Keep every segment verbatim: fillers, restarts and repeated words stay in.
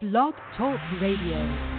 Blog Talk Radio.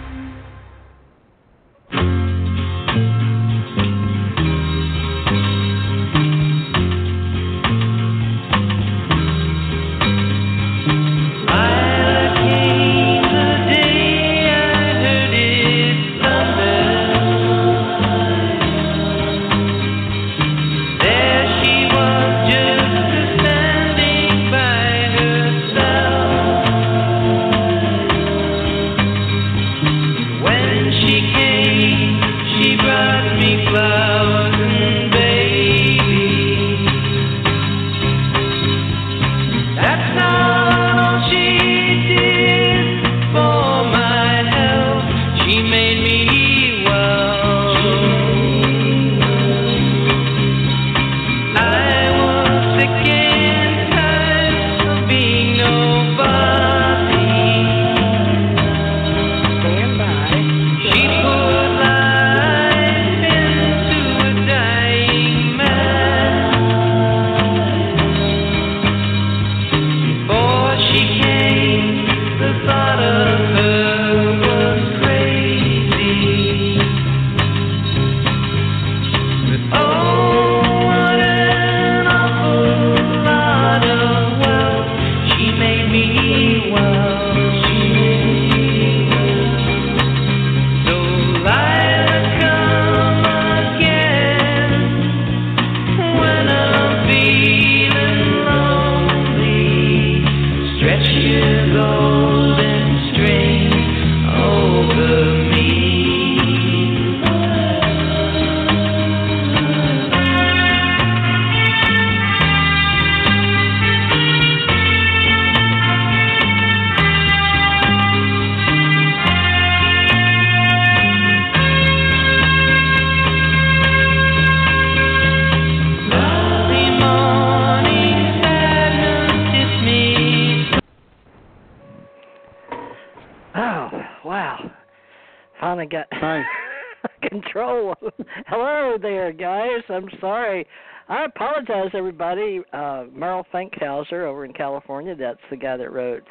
I'm sorry. I apologize, everybody. Uh, Merrell Fankhauser over in California, that's the guy that wrote,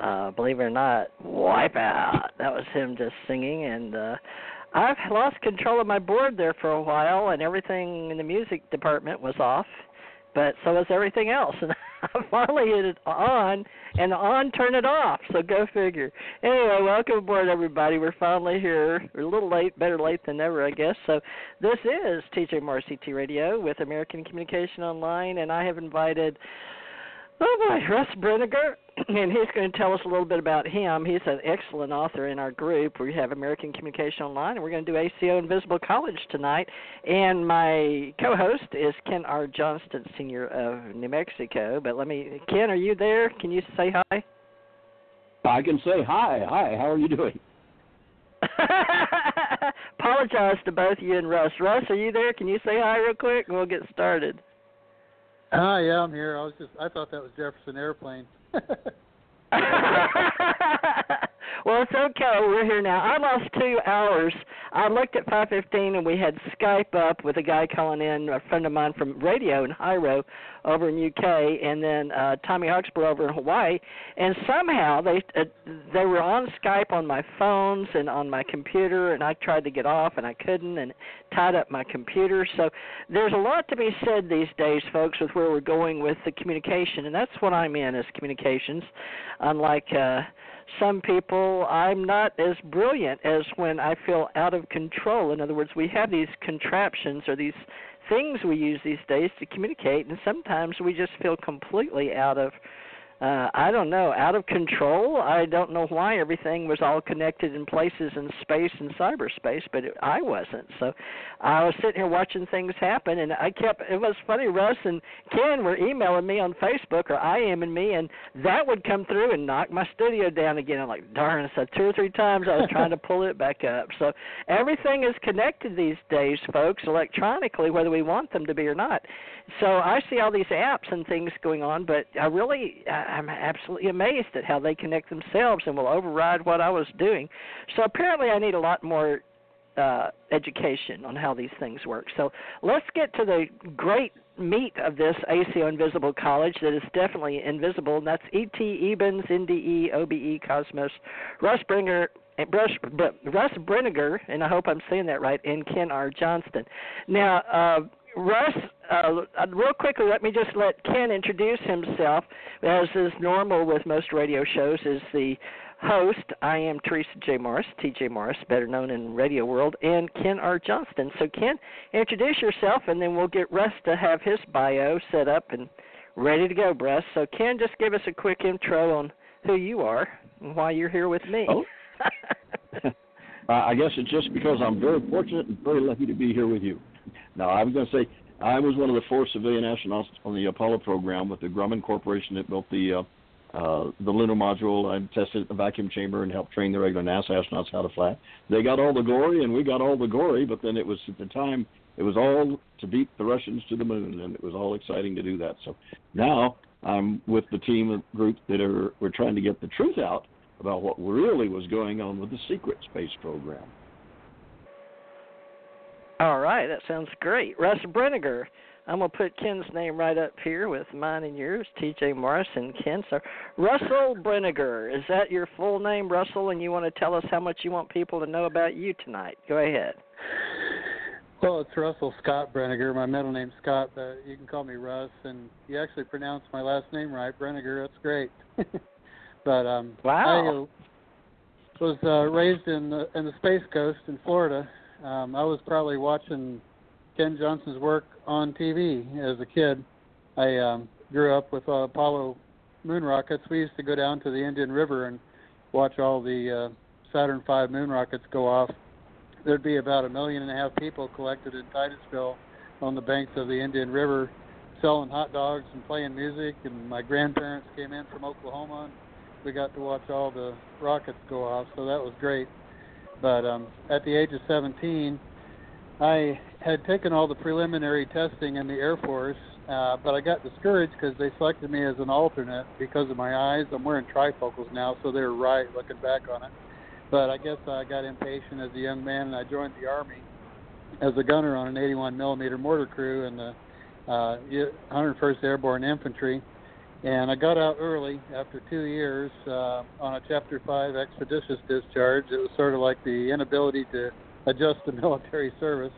uh, believe it or not, Wipeout. That was him just singing. And uh, I've lost control of my board there for a while, and everything in the music department was off, but so was everything else. And I finally hit it on, and on turned it off, so go figure. Anyway, welcome aboard, everybody. We're finally here. We're a little late, better late than never, I guess. So this is T J. Morris C T Radio with American Communication Online, and I have invited, oh, boy, Russ Brinegar, and he's going to tell us a little bit about him. He's an excellent author in our group. We have American Communication Online, and we're going to do A C O Invisible College tonight. And my co-host is Ken R. Johnston, Senior of New Mexico. But let me, Ken, are you there? Can you say hi? I can say hi. Hi, how are you doing? Apologize to both you and Russ. Russ, are you there? Can you say hi real quick, and we'll get started. Ah, uh, yeah, I'm here. I was just—I thought that was Jefferson Airplane. Well, it's okay. We're here now. I lost two hours. I looked at five fifteen, and we had Skype up with a guy calling in, a friend of mine from radio in Hirow over in U K, and then uh, Tommy Hawksborough over in Hawaii. And somehow they uh, they were on Skype on my phones and on my computer, and I tried to get off, and I couldn't, and tied up my computer. So there's a lot to be said these days, folks, with where we're going with the communication, and that's what I'm in, is communications. Unlike uh, some people, I'm not as brilliant as when I feel out of control. In other words, we have these contraptions or these things we use these days to communicate, and sometimes we just feel completely out of, uh, I don't know, out of control. I don't know why everything was all connected in places in space and cyberspace, but it, I wasn't. So I was sitting here watching things happen, and I kept, it was funny, Russ and Ken were emailing me on Facebook, or I am and me, and that would come through and knock my studio down again. I'm like, darn, so two or three times I was trying to pull it back up. So everything is connected these days, folks, electronically, whether we want them to be or not. So I see all these apps and things going on, but I really, I, I'm absolutely amazed at how they connect themselves and will override what I was doing. So apparently I need a lot more uh, education on how these things work. So let's get to the great meat of this A S I O Invisible College that is definitely invisible, and that's E T. Ebens, N D E, O B E, Cosmos, Russ Brinegar, Brush, Br- Russ Brinegar, and I hope I'm saying that right, and Ken R. Johnston. Now, uh, Russ, uh, real quickly, let me just let Ken introduce himself. As is normal with most radio shows, is the host. I am Teresa J. Morris, T J. Morris, better known in radio world, and Ken R. Johnston. So, Ken, introduce yourself, and then we'll get Russ to have his bio set up and ready to go, Russ. So, Ken, just give us a quick intro on who you are and why you're here with me. Oh. uh, I guess it's just because I'm very fortunate and very lucky to be here with you. Now, I was going to say, I was one of the four civilian astronauts on the Apollo program with the Grumman Corporation that built the uh, uh, the lunar module and tested the vacuum chamber and helped train the regular NASA astronauts how to fly. They got all the glory, and we got all the glory, but then it was, at the time, it was all to beat the Russians to the moon, and it was all exciting to do that. So now I'm with the team group that are we're trying to get the truth out about what really was going on with the secret space program. All right, that sounds great. Russ Brinegar. I'm going to put Ken's name right up here with mine and yours, T J. Morris and Ken. So Russell Brinegar, is that your full name, Russell? And you want to tell us how much you want people to know about you tonight? Go ahead. Well, it's Russell Scott Brinegar. My middle name's Scott, but you can call me Russ. And you actually pronounced my last name right, Brinegar. That's great. but um, wow. I was uh, raised in the, in the Space Coast in Florida. Um, I was probably watching Ken Johnston's work on T V as a kid. I um, grew up with uh, Apollo moon rockets. We used to go down to the Indian River and watch all the uh, Saturn V moon rockets go off. There'd be about a million and a half people collected in Titusville on the banks of the Indian River selling hot dogs and playing music. And my grandparents came in from Oklahoma, and we got to watch all the rockets go off, so that was great. But um, at the age of seventeen, I had taken all the preliminary testing in the Air Force, uh, but I got discouraged because they selected me as an alternate because of my eyes. I'm wearing trifocals now, so they were right looking back on it. But I guess I got impatient as a young man, and I joined the Army as a gunner on an eighty-one millimeter mortar crew in the uh, one hundred first Airborne Infantry. And I got out early after two years uh, on a Chapter five expeditious discharge. It was sort of like the inability to adjust to military service.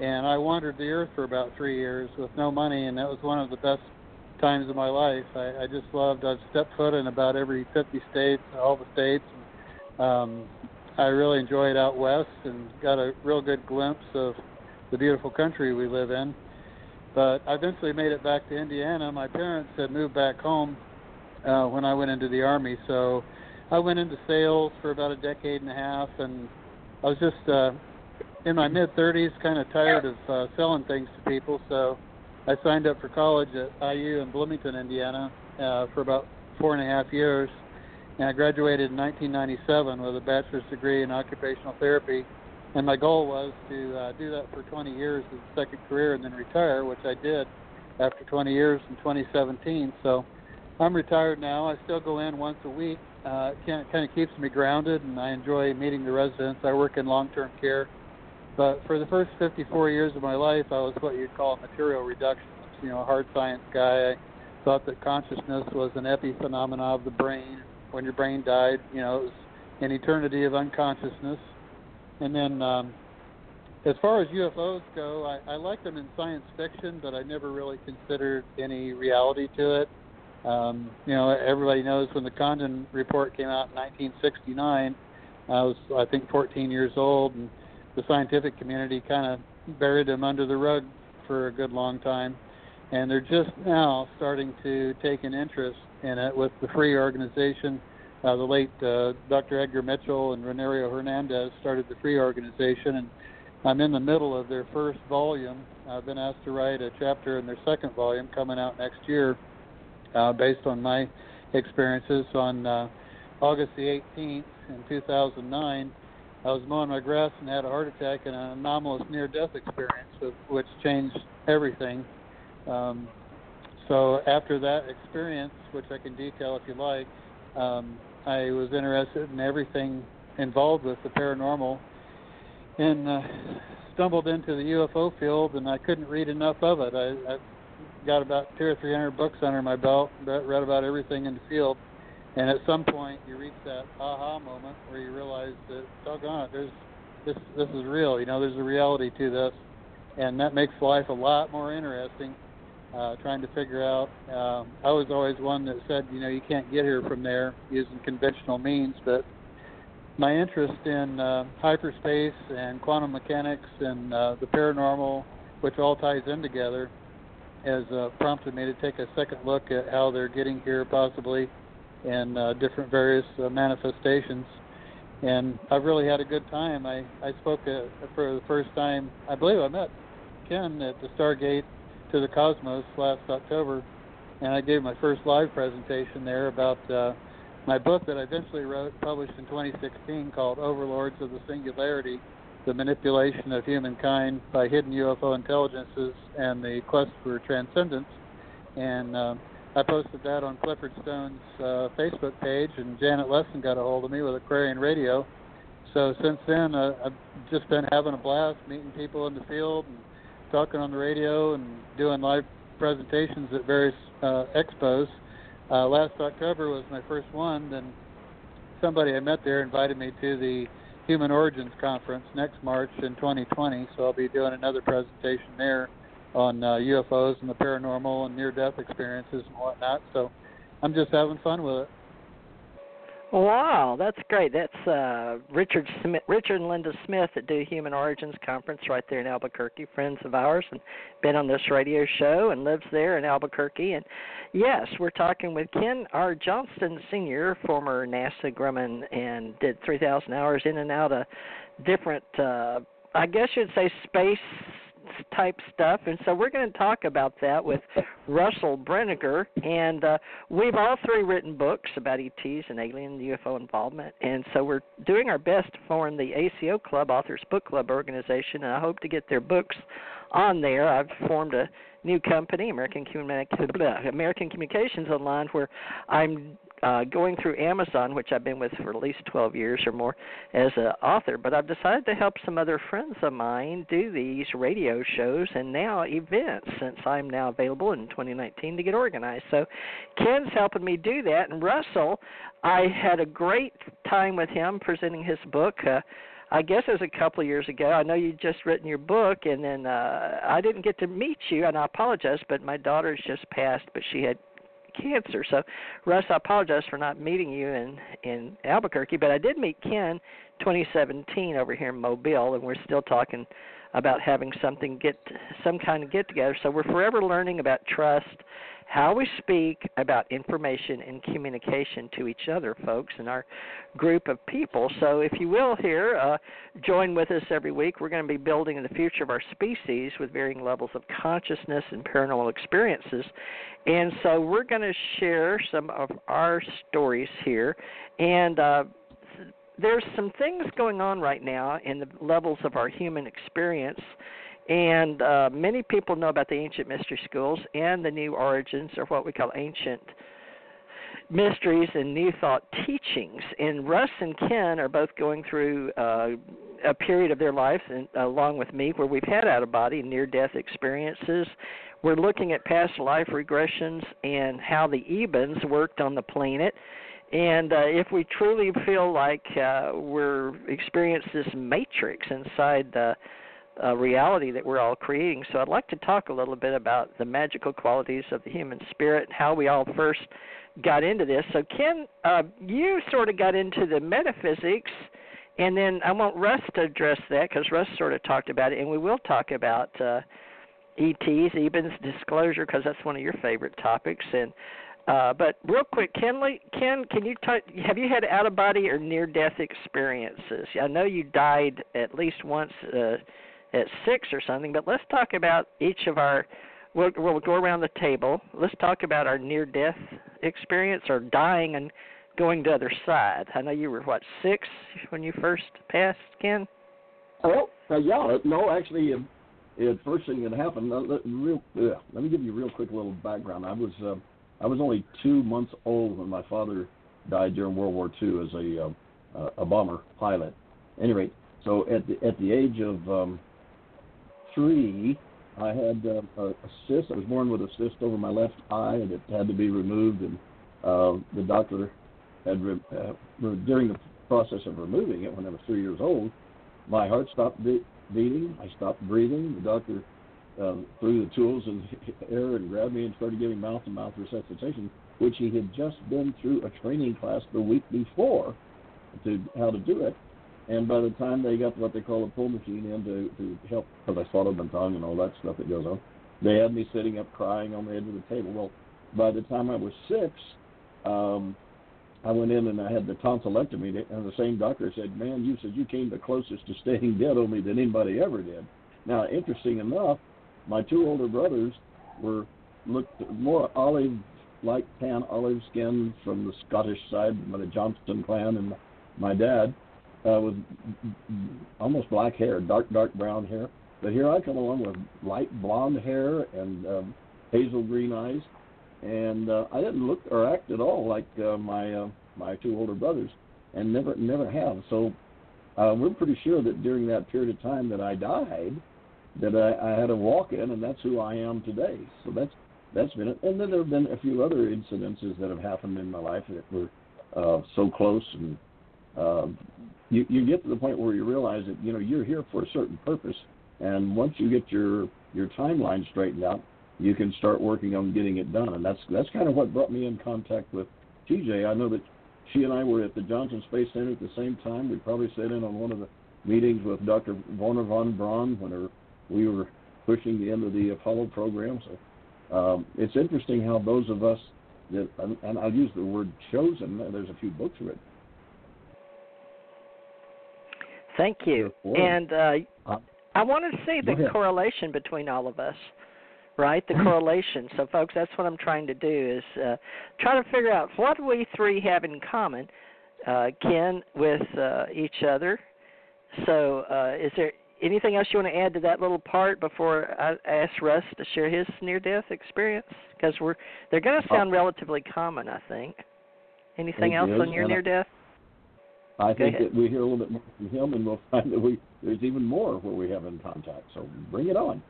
And I wandered the earth for about three years with no money, and that was one of the best times of my life. I, I just loved, I've stepped foot in about every fifty states, all the states. Um, I really enjoyed out west and got a real good glimpse of the beautiful country we live in. But I eventually made it back to Indiana. My parents had moved back home uh, when I went into the Army. So I went into sales for about a decade and a half, and I was just uh, in my mid-thirties, kind of tired of uh, selling things to people. So I signed up for college at I U in Bloomington, Indiana, uh, for about four and a half years. And I graduated in nineteen ninety-seven with a bachelor's degree in occupational therapy. And my goal was to uh, do that for twenty years as a second career and then retire, which I did after twenty years in twenty seventeen. So I'm retired now. I still go in once a week. Uh, it kind of keeps me grounded, and I enjoy meeting the residents. I work in long-term care. But for the first fifty-four years of my life, I was what you'd call a material reductionist, you know, a hard science guy. I thought that consciousness was an epiphenomenon of the brain. When your brain died, you know, it was an eternity of unconsciousness. And then um, as far as U F Os go, I, I like them in science fiction, but I never really considered any reality to it. Um, you know, everybody knows when the Condon Report came out in nineteen sixty-nine, I was, I think, fourteen years old, and the scientific community kind of buried them under the rug for a good long time. And they're just now starting to take an interest in it with the free organization. Uh, the late uh, Doctor Edgar Mitchell and Renario Hernandez started the Free Organization, and I'm in the middle of their first volume. I've been asked to write a chapter in their second volume coming out next year uh, based on my experiences. On uh, August the eighteenth in two thousand nine, I was mowing my grass and had a heart attack and an anomalous near-death experience, which changed everything. Um, so after that experience, which I can detail if you like, um, I was interested in everything involved with the paranormal, and uh, stumbled into the U F O field, and I couldn't read enough of it. I, I got about two or three hundred books under my belt, read about everything in the field, and at some point you reach that aha moment where you realize that, doggone it, there's this this is real. You know, there's a reality to this, and that makes life a lot more interesting. Uh, trying to figure out. Um, I was always one that said, you know, you can't get here from there using conventional means, but my interest in uh, hyperspace and quantum mechanics and uh, the paranormal, which all ties in together, has uh, prompted me to take a second look at how they're getting here possibly in uh, different various uh, manifestations. And I've really had a good time. I, I spoke uh, for the first time, I believe I met Ken at the Stargate to the Cosmos last October, and I gave my first live presentation there about uh, my book that I eventually wrote, published in twenty sixteen, called Overlords of the Singularity, The Manipulation of Humankind by Hidden U F O Intelligences and the Quest for Transcendence. And uh, I posted that on Clifford Stone's uh, Facebook page, and Janet Lesson got a hold of me with Aquarian Radio. So since then, uh, I've just been having a blast meeting people in the field and talking on the radio and doing live presentations at various uh, expos. Uh, last October was my first one, and somebody I met there invited me to the Human Origins Conference next March in twenty twenty, so I'll be doing another presentation there on uh, U F Os and the paranormal and near-death experiences and whatnot, so I'm just having fun with it. Wow, that's great. That's uh, Richard Smith, Richard and Linda Smith that do Human Origins Conference right there in Albuquerque, friends of ours, and been on this radio show and lives there in Albuquerque. And, yes, we're talking with Ken R. Johnston, Senior, former NASA Grumman, and did three thousand hours in and out of different, uh, I guess you'd say, space-type stuff. And so we're going to talk about that with Russell Brinegar, and uh, we've all three written books about E Ts and alien U F O involvement, and so we're doing our best to form the A C O Club, Authors Book Club organization, and I hope to get their books on there. I've formed a new company, American, American Communications Online, where I'm uh, going through Amazon, which I've been with for at least twelve years or more as an author, but I've decided to help some other friends of mine do these radio shows and now events, since I'm now available in twenty nineteen to get organized. So Ken's helping me do that. And Russell, I had a great time with him presenting his book. Uh, I guess it was a couple of years ago. I know you'd just written your book, and then uh, I didn't get to meet you, and I apologize, but my daughter's just passed, but she had cancer. So, Russ, I apologize for not meeting you in, in Albuquerque, but I did meet Ken twenty seventeen over here in Mobile, and we're still talking about having something get some kind of get-together. So we're forever learning about trust, how we speak about information and communication to each other, folks, and our group of people. So if you will here, uh, join with us every week. We're going to be building the future of our species with varying levels of consciousness and paranormal experiences. And so we're going to share some of our stories here. And uh, there's some things going on right now in the levels of our human experience. And uh, many people know about the ancient mystery schools and the new origins, or what we call ancient mysteries and new thought teachings. And Russ and Ken are both going through uh, a period of their lives, and, along with me, where we've had out-of-body and near-death experiences. We're looking at past life regressions and how the E B Ns worked on the planet. And uh, if we truly feel like uh, we're experiencing this matrix inside the Uh, reality that we're all creating. So I'd like to talk a little bit about the magical qualities of the human spirit and how we all first got into this. So Ken, uh, you sort of got into the metaphysics, and then I want Russ to address that, because Russ sort of talked about it, and we will talk about uh, E Ts, E B Ns, disclosure, because that's one of your favorite topics. And uh, but real quick, Ken, Ken, can you talk, have you had out-of-body or near-death experiences? I know you died at least once uh at six or something, but let's talk about each of our, we'll, we'll go around the table, let's talk about our near-death experience, or dying and going to the other side. I know you were, what, six when you first passed, Ken? Oh, uh, yeah, no, actually, uh, the first thing that happened, uh, let, real, uh, let me give you a real quick little background. I was uh, I was only two months old when my father died during World War Two as a, uh, uh, a bomber pilot. Anyway, so at the, at the age of... Um, Three, I had uh, a cyst. I was born with a cyst over my left eye, and it had to be removed. And uh, the doctor had, re- uh, during the process of removing it, when I was three years old, my heart stopped be- beating. I stopped breathing. The doctor uh, threw the tools in the air and grabbed me and started giving mouth-to-mouth resuscitation, which he had just been through a training class the week before to how to do it. And by the time they got what they call a pull machine in to, to help, because I swallowed my tongue and all that stuff that goes on, they had me sitting up crying on the edge of the table. Well, by the time I was six, um, I went in and I had the tonsillectomy, and the same doctor said, man, you said you came the closest to staying dead on me than anybody ever did. Now, interesting enough, my two older brothers were looked more olive, light tan olive skin from the Scottish side, by the Johnston clan, and my dad. Uh, with almost black hair, dark, dark brown hair. But here I come along with light blonde hair and um, hazel green eyes, and uh, I didn't look or act at all like uh, my uh, my two older brothers, and never never have. So uh, we're pretty sure that during that period of time that I died, that I, I had a walk-in, and that's who I am today. So that's that's been it. And then there have been a few other incidences that have happened in my life that were uh, so close and. Uh, you, you get to the point where you realize that, you know, you're here for a certain purpose, and once you get your, your timeline straightened out, you can start working on getting it done. And that's that's kind of what brought me in contact with T J. I know that she and I were at the Johnson Space Center at the same time. We probably sat in on one of the meetings with Doctor Wernher von Braun when we were pushing the end of the Apollo program. So um, it's interesting how those of us, that, and I'll use the word chosen, there's a few books written. Thank you. And uh, I want to see the correlation between all of us, right? The correlation. So, folks, that's what I'm trying to do is uh, try to figure out what we three have in common, uh, Ken, with uh, each other. So uh, is there anything else you want to add to that little part before I ask Russ to share his near-death experience? Because we're they're going to sound relatively common, I think. Anything else on your near-death? I Go think ahead. That we hear a little bit more from him, and we'll find that we there's even more where we have in contact. So bring it on.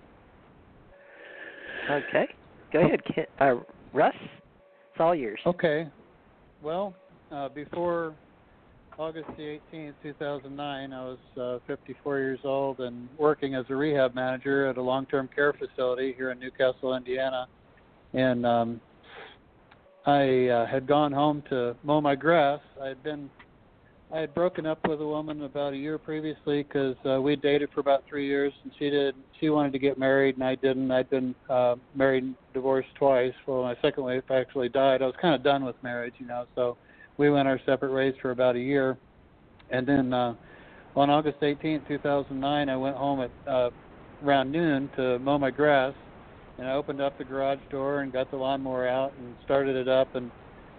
Okay. Go ahead, uh, Russ. It's all yours. Okay. Well, uh, before August the eighteenth, two thousand nine, I was uh, fifty-four years old and working as a rehab manager at a long-term care facility here in Newcastle, Indiana. And um, I uh, had gone home to mow my grass. I had been... I had broken up with a woman about a year previously because uh, we dated for about three years, and she did. She wanted to get married, and I didn't. I'd been uh, married and divorced twice. Well, my second wife actually died. I was kind of done with marriage, you know, so we went our separate ways for about a year. And then uh, on August eighteenth, two thousand nine, I went home at uh, around noon to mow my grass, and I opened up the garage door and got the lawnmower out and started it up. And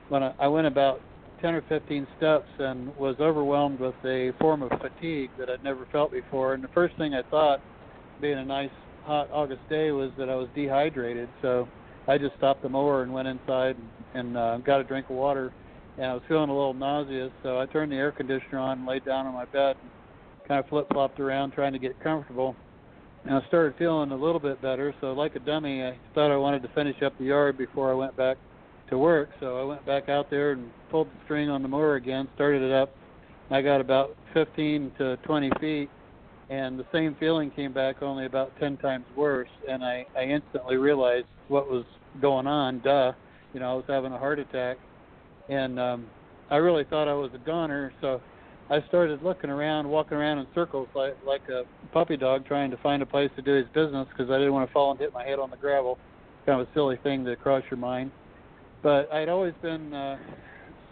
when I, I went about ten or fifteen steps and was overwhelmed with a form of fatigue that I'd never felt before. And the first thing I thought, being a nice hot August day, was that I was dehydrated. So I just stopped the mower and went inside and, and uh, got a drink of water. And I was feeling a little nauseous, so I turned the air conditioner on and laid down on my bed and kind of flip-flopped around trying to get comfortable. And I started feeling a little bit better. So like a dummy, I thought I wanted to finish up the yard before I went back to work, so I went back out there and pulled the string on the mower again, started it up. I got about fifteen to twenty feet, and the same feeling came back, only about ten times worse, and I, I instantly realized what was going on. Duh, you know, I was having a heart attack, and um, I really thought I was a goner, so I started looking around, walking around in circles like, like a puppy dog trying to find a place to do his business because I didn't want to fall and hit my head on the gravel. Kind of a silly thing to cross your mind. But I'd always been, uh,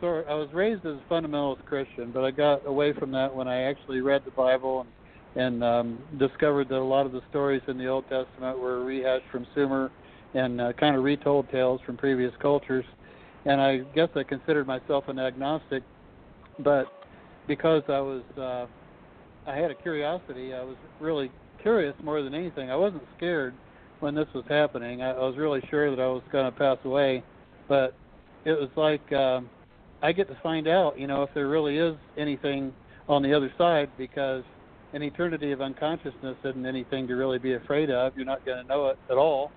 sort. I was raised as a fundamentalist Christian, but I got away from that when I actually read the Bible and, and um, discovered that a lot of the stories in the Old Testament were rehashed from Sumer and uh, kind of retold tales from previous cultures. And I guess I considered myself an agnostic, but because I was, uh, I had a curiosity, I was really curious more than anything. I wasn't scared when this was happening. I, I was really sure that I was going to pass away. But it was like um, I get to find out, you know, if there really is anything on the other side because an eternity of unconsciousness isn't anything to really be afraid of. You're not going to know it at all.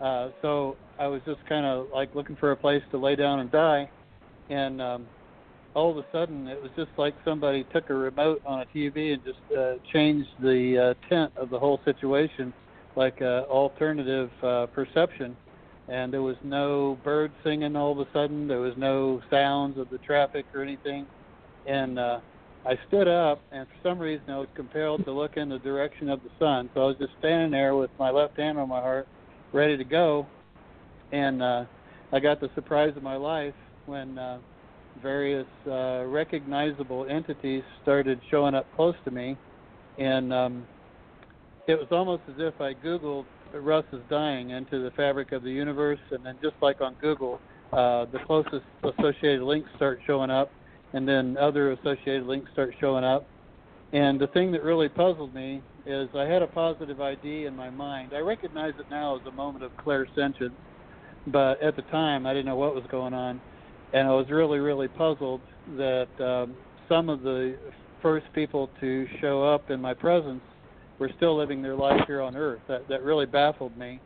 Uh, so I was just kind of like looking for a place to lay down and die. And um, all of a sudden, it was just like somebody took a remote on a T V and just uh, changed the uh, tint of the whole situation, like uh, alternative uh, perception. And there was no bird singing all of a sudden. There was no sounds of the traffic or anything. And uh, I stood up, and for some reason I was compelled to look in the direction of the sun. So I was just standing there with my left hand on my heart, ready to go. And uh, I got the surprise of my life when uh, various uh, recognizable entities started showing up close to me. And um, it was almost as if I Googled Russ is dying into the fabric of the universe, and then just like on Google, uh, the closest associated links start showing up, and then other associated links start showing up. And the thing that really puzzled me is I had a positive I D in my mind. I recognize it now as a moment of clairsentience, but at the time I didn't know what was going on, and I was really, really puzzled that um, some of the first people to show up in my presence were still living their life here on Earth. That that really baffled me,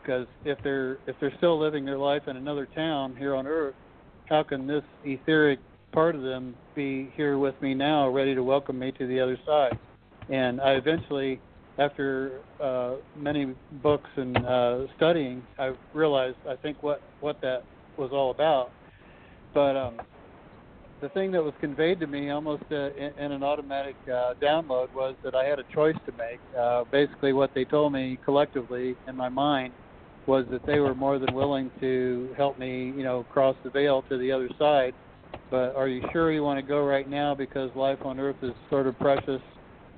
because if they're if they're still living their life in another town here on Earth, how can this etheric part of them be here with me now, ready to welcome me to the other side? And I eventually, after uh, many books and uh, studying, I realized I think what, what that was all about. But um, the thing that was conveyed to me almost uh, in, in an automatic uh, download was that I had a choice to make. Uh, basically what they told me collectively in my mind was that they were more than willing to help me, you know, cross the veil to the other side. But are you sure you want to go right now, because life on Earth is sort of precious?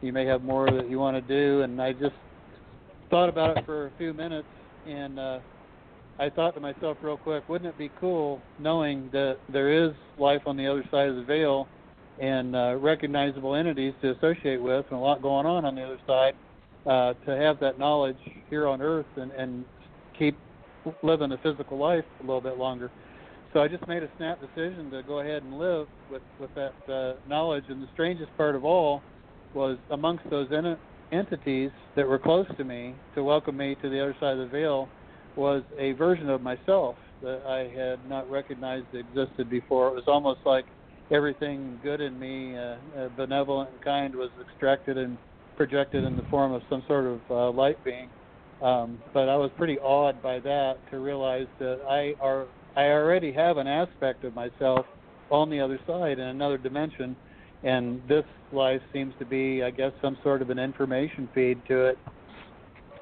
You may have more that you want to do. And I just thought about it for a few minutes, and uh, I thought to myself real quick, wouldn't it be cool knowing that there is life on the other side of the veil and uh, recognizable entities to associate with, and a lot going on on the other side, uh, to have that knowledge here on Earth and, and keep living a physical life a little bit longer? So I just made a snap decision to go ahead and live with, with that uh, knowledge. And the strangest part of all was amongst those en- entities that were close to me to welcome me to the other side of the veil was a version of myself that I had not recognized existed before. It was almost like everything good in me, uh, uh, benevolent and kind, was extracted and projected in the form of some sort of uh, light being. Um, but I was pretty awed by that, to realize that I are I already have an aspect of myself on the other side in another dimension, and this life seems to be, I guess, some sort of an information feed to it.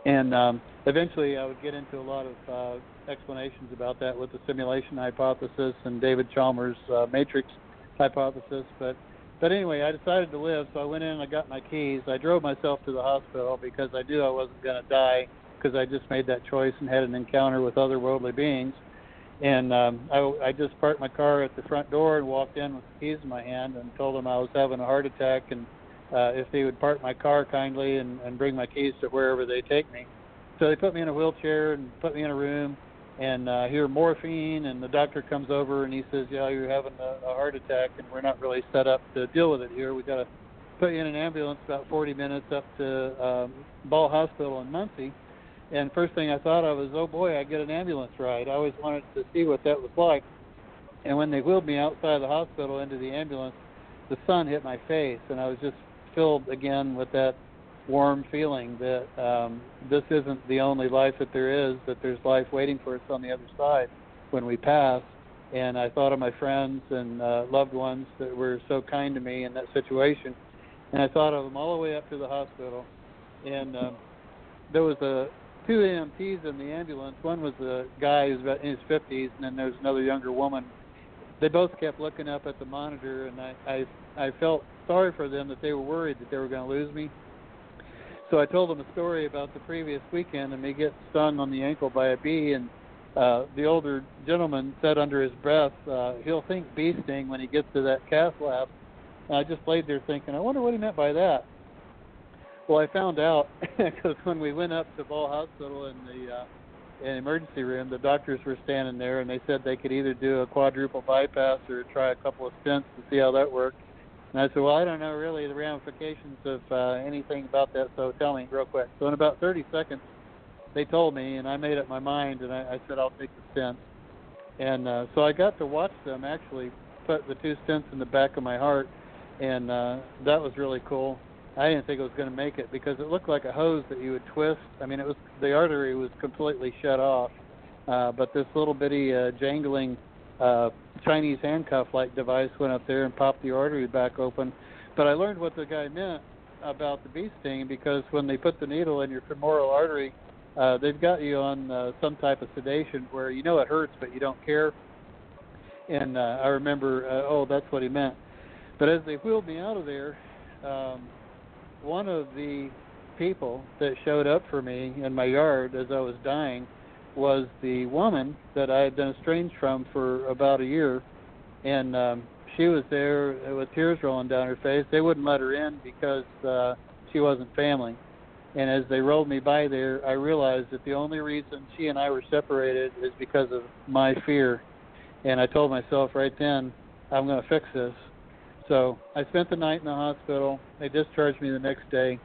And um, eventually I would get into a lot of uh, explanations about that with the simulation hypothesis and David Chalmers' uh, matrix hypothesis. But but anyway, I decided to live, so I went in and I got my keys. I drove myself to the hospital because I knew I wasn't going to die, because I just made that choice and had an encounter with otherworldly beings. And um, I, I just parked my car at the front door and walked in with the keys in my hand and told them I was having a heart attack, and Uh, if they would park my car kindly and, and bring my keys to wherever they take me. So they put me in a wheelchair and put me in a room, and uh, hear morphine, and the doctor comes over and he says, yeah, you're having a, a heart attack, and we're not really set up to deal with it here. We've got to put you in an ambulance about forty minutes up to um, Ball Hospital in Muncie. And first thing I thought of was, oh boy, I get an ambulance ride. I always wanted to see what that was like. And when they wheeled me outside the hospital into the ambulance, the sun hit my face, and I was just filled again with that warm feeling that um, this isn't the only life that there is, that there's life waiting for us on the other side when we pass. And I thought of my friends and uh, loved ones that were so kind to me in that situation, and I thought of them all the way up to the hospital. And um, there was a, two A M Ts in the ambulance. One was a guy who's about in his fifties, and then there's another younger woman. They both kept looking up at the monitor, and I, I I felt sorry for them that they were worried that they were going to lose me. So I told them a story about the previous weekend and me getting stung on the ankle by a bee, and uh, the older gentleman said under his breath, uh, he'll think bee sting when he gets to that cath lab. And I just laid there thinking, I wonder what he meant by that. Well, I found out, because when we went up to Ball Hospital in the uh, in the emergency room, the doctors were standing there, and they said they could either do a quadruple bypass or try a couple of stents to see how that worked. And I said, well, I don't know really the ramifications of uh, anything about that, so tell me real quick. So in about thirty seconds, they told me, and I made up my mind, and I, I said, I'll take the stent. And uh, so I got to watch them actually put the two stents in the back of my heart, and uh, that was really cool. I didn't think it was going to make it because it looked like a hose that you would twist. I mean, it was the artery was completely shut off, uh, but this little bitty uh, jangling uh, Chinese handcuff-like device went up there and popped the artery back open. But I learned what the guy meant about the bee sting because when they put the needle in your femoral artery, uh, they've got you on uh, some type of sedation where you know it hurts, but you don't care. And uh, I remember, uh, oh, that's what he meant. But as they wheeled me out of there, um, one of the people that showed up for me in my yard as I was dying was the woman that I had been estranged from for about a year. And um, she was there with tears rolling down her face. They wouldn't let her in because uh, she wasn't family. And as they rolled me by there, I realized that the only reason she and I were separated is because of my fear. And I told myself right then, I'm going to fix this. So I spent the night in the hospital. They discharged me the next day.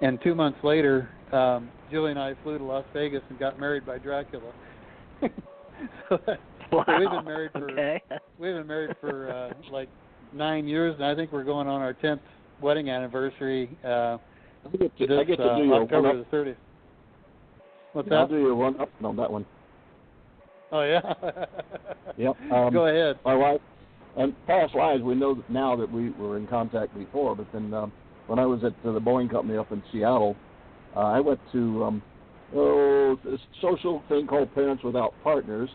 And two months later, um, Julie and I flew to Las Vegas and got married by Dracula. so, wow. so we've been married for okay. we've been married for uh, like nine years, and I think we're going on our tenth wedding anniversary. Uh, I get to, this, I get to uh, do your October one up. the thirtieth. What's yeah, that? I'll do your one up on that one. Oh yeah. yep. Um, Go ahead. My wife. And past lives, we know that now that we were in contact before, but then um, when I was at uh, the Boeing company up in Seattle, uh, I went to um, oh, this social thing called Parents Without Partners,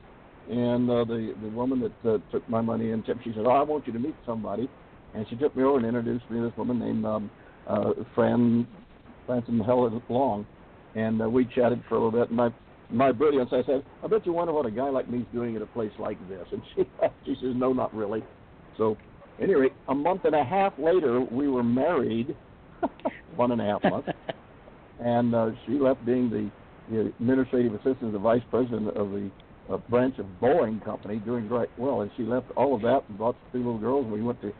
and uh, the, the woman that uh, took my money and tipped, she said, oh, I want you to meet somebody, and she took me over and introduced me to this woman named um, uh, Fran, Frances Helen Long, and uh, we chatted for a little bit, and I my brilliance, I said, I bet you wonder what a guy like me is doing at a place like this. And she, she says, no, not really. So, anyway, a month and a half later, we were married, one and a half months, and uh, she left being the, the administrative assistant to the vice president of the uh, branch of Boeing Company, doing great well. And she left all of that and brought two little girls. We went to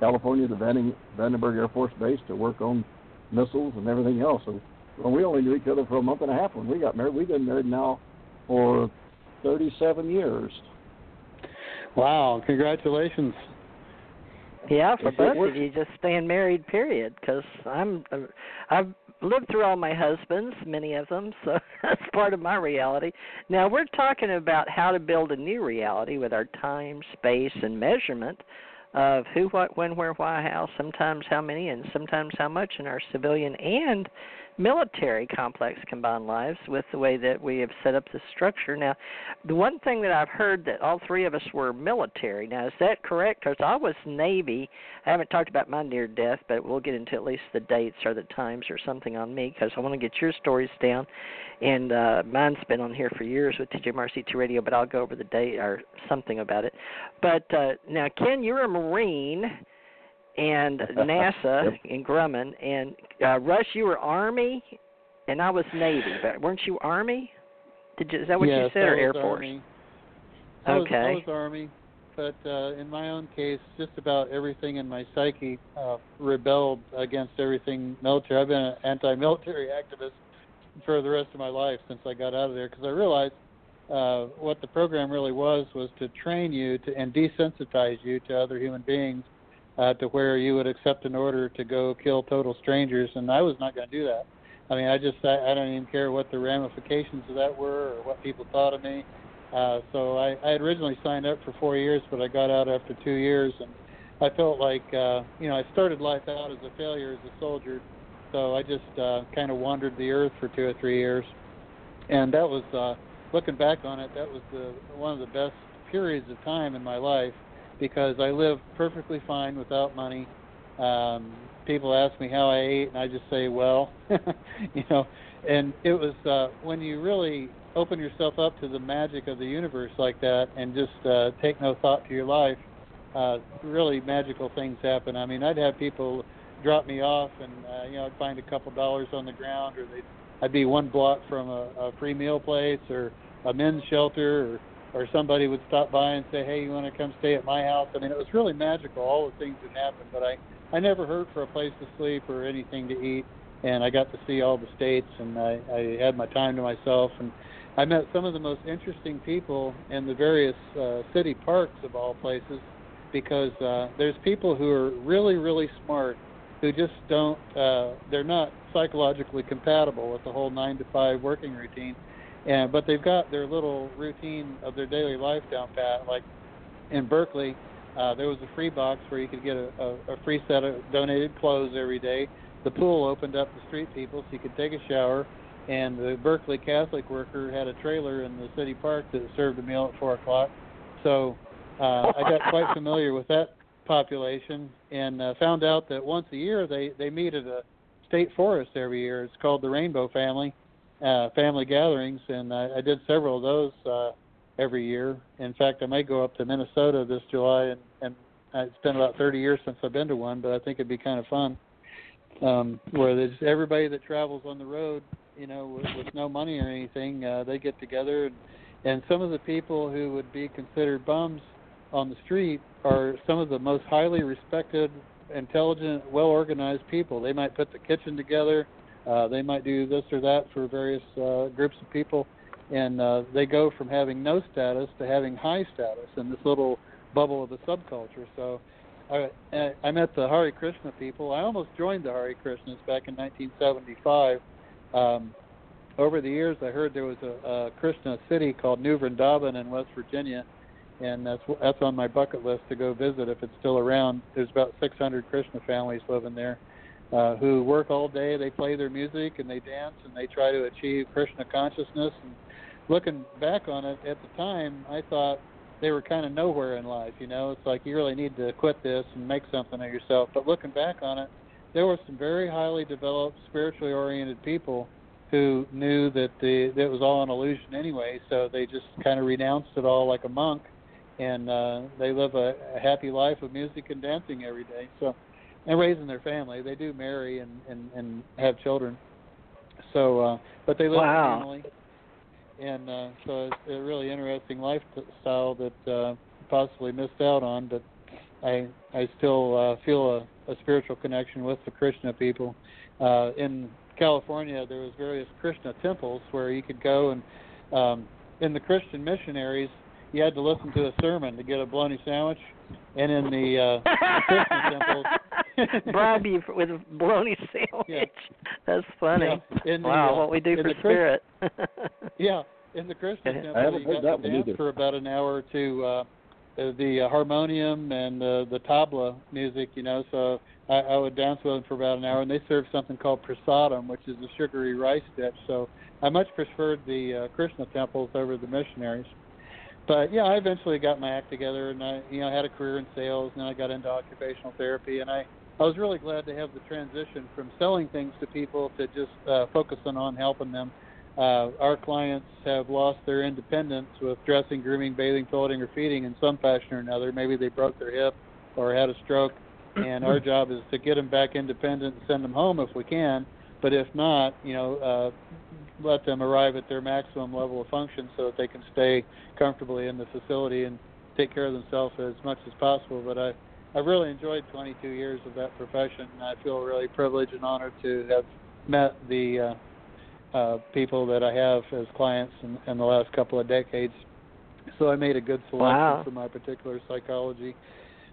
California, to Vandenberg Air Force Base, to work on missiles and everything else. So, well, we only knew each other for a month and a half when we got married. We've been married now for thirty-seven years. Wow, congratulations. Yeah, for both of you, just staying married, period, because I'm, I've lived through all my husbands, many of them, so that's part of my reality. Now, we're talking about how to build a new reality with our time, space, and measurement of who, what, when, where, why, how, sometimes how many, and sometimes how much in our civilian and military complex combined lives with the way that we have set up this structure. Now, the one thing that I've heard that all three of us were military. Now, is that correct? Because I was Navy. I haven't talked about my near death, but we'll get into at least the dates or the times or something on me because I want to get your stories down. And uh, mine's been on here for years with T J M R C two Radio, but I'll go over the date or something about it. But uh, now, Ken, you're a Marine. And NASA yep. and Grumman. And, uh, Russ, you were Army, and I was Navy. But weren't you Army? Did you, is that what yes, you said, or Air Force? Army. I okay. Was, I was Army, but uh, in my own case, just about everything in my psyche uh, rebelled against everything military. I've been an anti-military activist for the rest of my life since I got out of there because I realized uh, what the program really was was to train you to, and desensitize you to other human beings. Uh, to where you would accept an order to go kill total strangers, and I was not going to do that. I mean, I just, I, I don't even care what the ramifications of that were or what people thought of me. Uh, so I, I had originally signed up for four years, but I got out after two years, and I felt like, uh, you know, I started life out as a failure as a soldier, so I just uh, kind of wandered the earth for two or three years. And that was, uh, looking back on it, that was the, one of the best periods of time in my life. Because I lived perfectly fine without money. Um, people ask me how I ate, and I just say, well, you know. And it was uh, when you really open yourself up to the magic of the universe like that and just uh, take no thought to your life, uh, really magical things happen. I mean, I'd have people drop me off, and, uh, you know, I'd find a couple dollars on the ground, or they'd, I'd be one block from a, a free meal place or a men's shelter or or somebody would stop by and say, hey, you want to come stay at my house? I mean, it was really magical, all the things that happened, but I, I never heard for a place to sleep or anything to eat, and I got to see all the states, and I, I had my time to myself, and I met some of the most interesting people in the various uh, city parks of all places, because uh, there's people who are really, really smart who just don't, uh, they're not psychologically compatible with the whole nine to five working routine, and but they've got their little routine of their daily life down pat. Like in Berkeley, uh, there was a free box where you could get a, a, a free set of donated clothes every day. The pool opened up to street people so you could take a shower, and the Berkeley Catholic worker had a trailer in the city park that served a meal at four o'clock. So uh, I got quite familiar with that population, and uh, found out that once a year they, they meet at a state forest every year. It's called the Rainbow Family, uh, Family Gatherings, and I, I did several of those uh, every year. In fact, I may go up to Minnesota this July, and, and it's been about thirty years since I've been to one, but I think it'd be kind of fun, um, where there's everybody that travels on the road, you know, with, with no money or anything, uh, they get together, and, and some of the people who would be considered bums on the street are some of the most highly respected, intelligent, well-organized people. They might put the kitchen together. Uh, they might do this or that for various uh, groups of people, and uh, they go from having no status to having high status in this little bubble of the subculture. So I, I met the Hare Krishna people. I almost joined the Hare Krishnas back in nineteen seventy-five. Um, over the years, I heard there was a, a Krishna city called New Vrindavan in West Virginia, and that's that's on my bucket list to go visit if it's still around. There's about six hundred Krishna families living there uh, who work all day. They play their music and they dance and they try to achieve Krishna consciousness. And looking back on it at the time, I thought they were kind of nowhere in life. You know, it's like you really need to quit this and make something of yourself. But looking back on it, there were some very highly developed, spiritually oriented people who knew that the that it was all an illusion anyway. So they just kind of renounced it all like a monk. And uh, they live a, a happy life of music and dancing every day. So, and raising their family. They do marry and, and, and have children. So, uh, but they live wow. in family. And uh, so it's a really interesting lifestyle that uh, possibly missed out on. But I I still uh, feel a, a spiritual connection with the Krishna people. Uh, in California, there was various Krishna temples where you could go. And um, in the Christian missionaries, you had to listen to a sermon to get a bologna sandwich, and in the, uh, the Christian temples, bribe you with a bologna sandwich. Yeah. That's funny. Yeah. Wow, the, uh, what we do for spirit. yeah, in the Christian temple, you got to dance for about an hour to uh, the uh, harmonium and uh, the tabla music. You know, so I, I would dance with them for about an hour, and they served something called prasadam, which is a sugary rice dish. So I much preferred the uh, Krishna temples over the missionaries. But, yeah, I eventually got my act together, and I you know, had a career in sales, and then I got into occupational therapy, and I, I was really glad to have the transition from selling things to people to just uh, focusing on helping them. Uh, our clients have lost their independence with dressing, grooming, bathing, toileting, or feeding in some fashion or another. Maybe they broke their hip or had a stroke, and our job is to get them back independent and send them home if we can. But if not, you know, uh, let them arrive at their maximum level of function so that they can stay comfortably in the facility and take care of themselves as much as possible. But I, I really enjoyed twenty-two years of that profession, and I feel really privileged and honored to have met the uh, uh, people that I have as clients in, in the last couple of decades. So I made a good selection wow. for my particular psychology.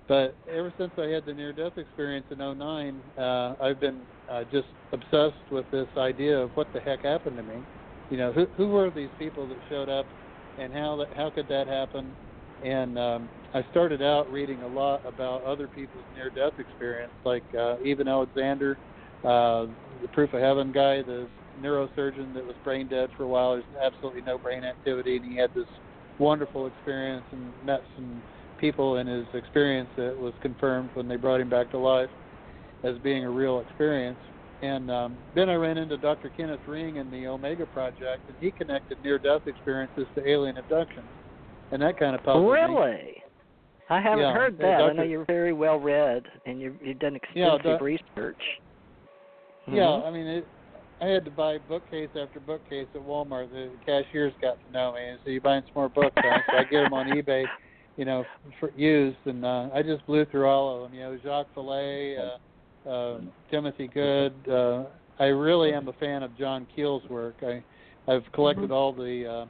But ever since I had the near-death experience in oh nine, uh, I've been uh, just obsessed with this idea of what the heck happened to me. You know, who who were these people that showed up, and how that, how could that happen? And um, I started out reading a lot about other people's near-death experience, like uh, even Alexander, uh, the Proof of Heaven guy, the neurosurgeon that was brain dead for a while. There's absolutely no brain activity, and he had this wonderful experience and met some people in his experience that was confirmed when they brought him back to life as being a real experience. And um, then I ran into Doctor Kenneth Ring in the Omega Project, and he connected near-death experiences to alien abductions, and that kind of puzzled really? Me. I haven't yeah. heard that. Doctor, I know you're very well read, and you've, you've done extensive yeah, doc, research. Yeah, mm-hmm. I mean, it, I had to buy bookcase after bookcase at Walmart. The cashiers got to know me, and so you buying some more books. Huh? So I get them on eBay, you know, for used, and uh, I just blew through all of them. You know, Jacques Vallée, uh, uh, Timothy Good. Uh, I really am a fan of John Keel's work. I, I've collected mm-hmm. all the. Uh,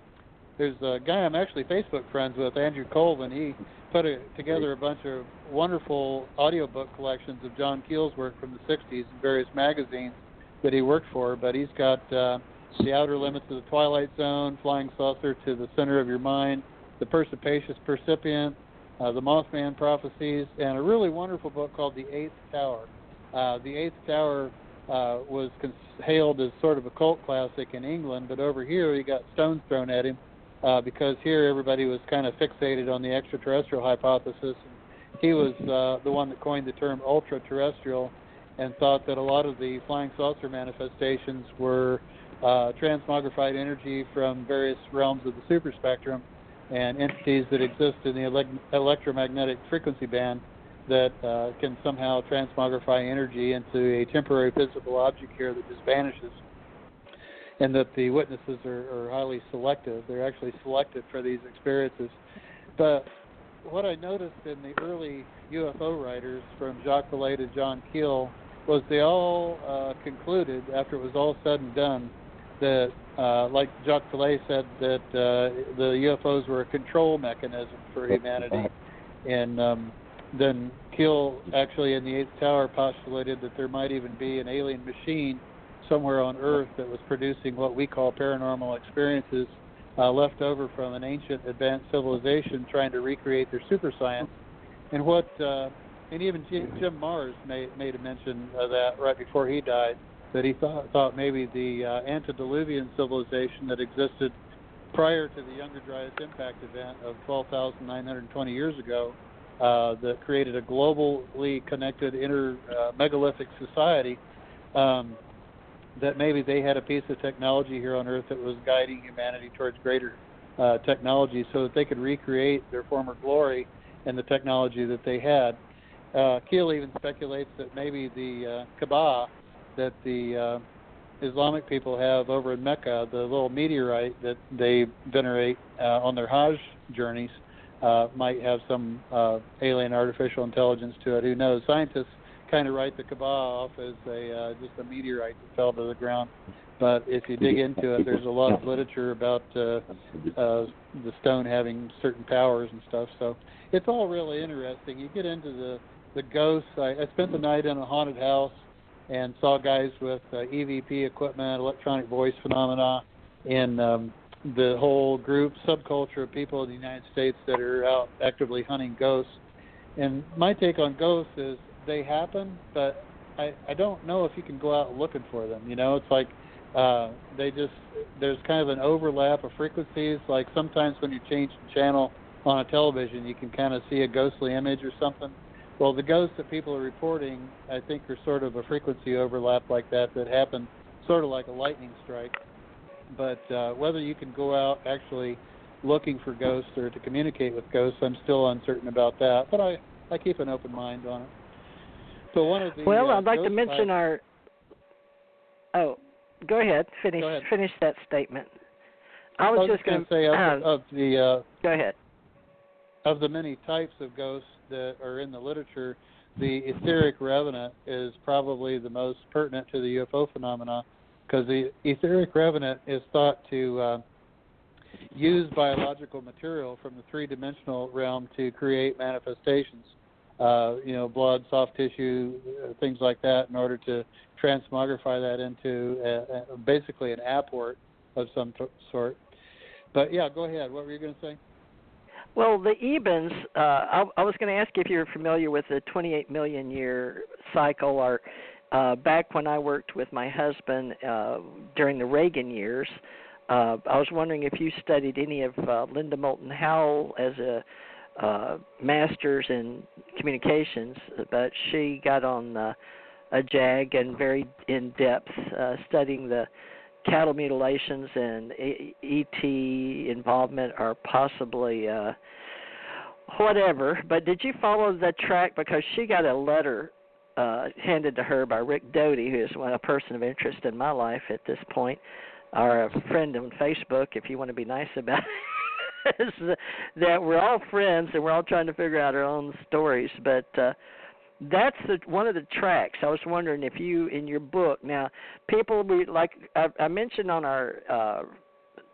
there's a guy I'm actually Facebook friends with, Andrew Colvin. He put a, together a bunch of wonderful audiobook collections of John Keel's work from the sixties in various magazines that he worked for, but he's got uh, The Outer Limits of the Twilight Zone, Flying Saucer to the Center of Your Mind, The Perspicacious Percipient, uh, The Mothman Prophecies, and a really wonderful book called The Eighth Tower. Uh, the Eighth Tower uh, was cons- hailed as sort of a cult classic in England, but over here he got stones thrown at him uh, because here everybody was kind of fixated on the extraterrestrial hypothesis. And he was uh, the one that coined the term ultra-terrestrial, and thought that a lot of the flying saucer manifestations were uh, transmogrified energy from various realms of the superspectrum and entities that exist in the elect- electromagnetic frequency band that uh, can somehow transmogrify energy into a temporary physical object here that just vanishes, and that the witnesses are, are highly selective. They're actually selected for these experiences. But what I noticed in the early U F O writers from Jacques Vallée to John Keel was they all uh, concluded, after it was all said and done, that, uh, like Jacques Vallée said, that uh, the U F Os were a control mechanism for humanity. And um, then Keel, actually in the Eighth Tower, postulated that there might even be an alien machine somewhere on Earth that was producing what we call paranormal experiences uh, left over from an ancient advanced civilization trying to recreate their super science. And what... Uh, And even Jim, Jim Mars made, made a mention of that right before he died, that he thought, thought maybe the uh, antediluvian civilization that existed prior to the Younger Dryas impact event of twelve thousand nine hundred twenty years ago uh, that created a globally connected inter uh, megalithic society, um, that maybe they had a piece of technology here on Earth that was guiding humanity towards greater uh, technology so that they could recreate their former glory and the technology that they had. Uh, Keel even speculates that maybe the uh, Kaaba that the uh, Islamic people have over in Mecca, the little meteorite that they venerate uh, on their Hajj journeys, uh, might have some uh, alien artificial intelligence to it. Who knows? Scientists kind of write the Kaaba off as a uh, just a meteorite that fell to the ground. But if you dig into it, there's a lot of literature about uh, uh, the stone having certain powers and stuff. So it's all really interesting. You get into the The ghosts. I, I spent the night in a haunted house and saw guys with uh, E V P equipment, electronic voice phenomena, and um, the whole group subculture of people in the United States that are out actively hunting ghosts. And my take on ghosts is they happen, but I, I don't know if you can go out looking for them. You know, it's like uh, they just there's kind of an overlap of frequencies. Like sometimes when you change the channel on a television, you can kind of see a ghostly image or something. Well, the ghosts that people are reporting, I think, are sort of a frequency overlap like that that happened sort of like a lightning strike. But uh, whether you can go out actually looking for ghosts or to communicate with ghosts, I'm still uncertain about that. But I, I keep an open mind on it. So one of the well, uh, I'd like to mention I... our. Oh, go ahead. Finish go ahead. Finish that statement. I was, I was just going to say of, um, of the. Uh, go ahead. Of the many types of ghosts that are in the literature, the etheric revenant is probably the most pertinent to the U F O phenomena, because the etheric revenant is thought to uh, use biological material from the three-dimensional realm to create manifestations, uh, you know, blood, soft tissue, things like that, in order to transmogrify that into a, a, basically an apport of some t- sort. But, yeah, go ahead. What were you going to say? Well, the Ebens, uh, I, I was going to ask you if you were familiar with the twenty-eight million year cycle, or uh, back when I worked with my husband uh, during the Reagan years, uh, I was wondering if you studied any of uh, Linda Moulton Howe as a uh, master's in communications, but she got on uh, a jag and very in-depth uh, studying the cattle mutilations and E T involvement, or possibly uh, whatever. But did you follow the track? Because she got a letter uh, handed to her by Rick Doty, who is a person of interest in my life at this point, or a friend on Facebook, if you want to be nice about it. That we're all friends and we're all trying to figure out our own stories. But uh, that's the, one of the tracks. I was wondering if you, in your book, now, people, we like I, I mentioned on our uh,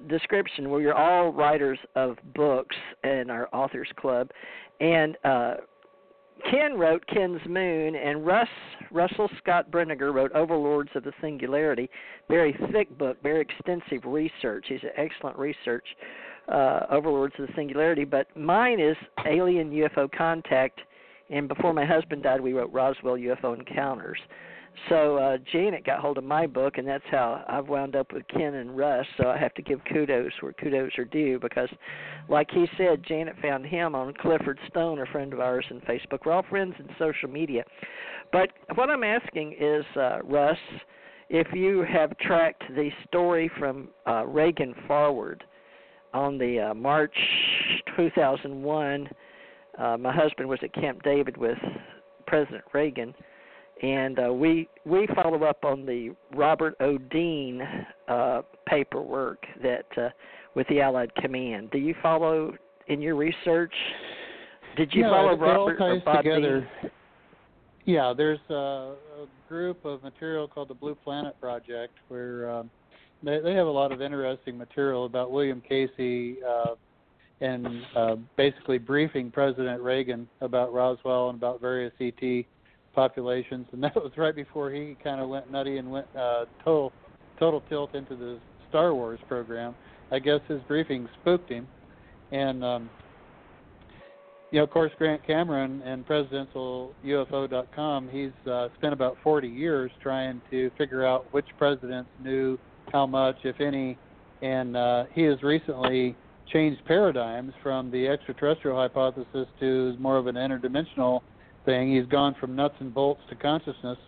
description, where you're all writers of books in our authors club. And uh, Ken wrote Ken's Moon, and Russ, Russell Scott Brinegar wrote Overlords of the Singularity. Very thick book, very extensive research. He's an excellent research. Uh, Overlords of the Singularity, but mine is Alien U F O Contact, and before my husband died, we wrote Roswell U F O Encounters. So uh, Janet got hold of my book, and that's how I've wound up with Ken and Russ, so I have to give kudos where kudos are due, because like he said, Janet found him on Clifford Stone, a friend of ours on Facebook. We're all friends in social media. But what I'm asking is, uh, Russ, if you have tracked the story from uh, Reagan forward. On the uh, March two thousand one, uh, my husband was at Camp David with President Reagan, and uh, we we follow up on the Robert O'Dean uh, paperwork that uh, with the Allied Command. Do you follow in your research? Did you yeah, follow it, Robert it all ties or Bob together. Dean? Yeah, there's a, a group of material called the Blue Planet Project where. Um, They, they have a lot of interesting material about William Casey uh, and uh, basically briefing President Reagan about Roswell and about various E T populations. And that was right before he kind of went nutty and went uh, total, total tilt into the Star Wars program. I guess his briefing spooked him. And, um, you know, of course, Grant Cameron and presidential U F O dot com, he's uh, spent about forty years trying to figure out which presidents knew how much, if any, and uh, he has recently changed paradigms from the extraterrestrial hypothesis to more of an interdimensional thing. He's gone from nuts and bolts to consciousness,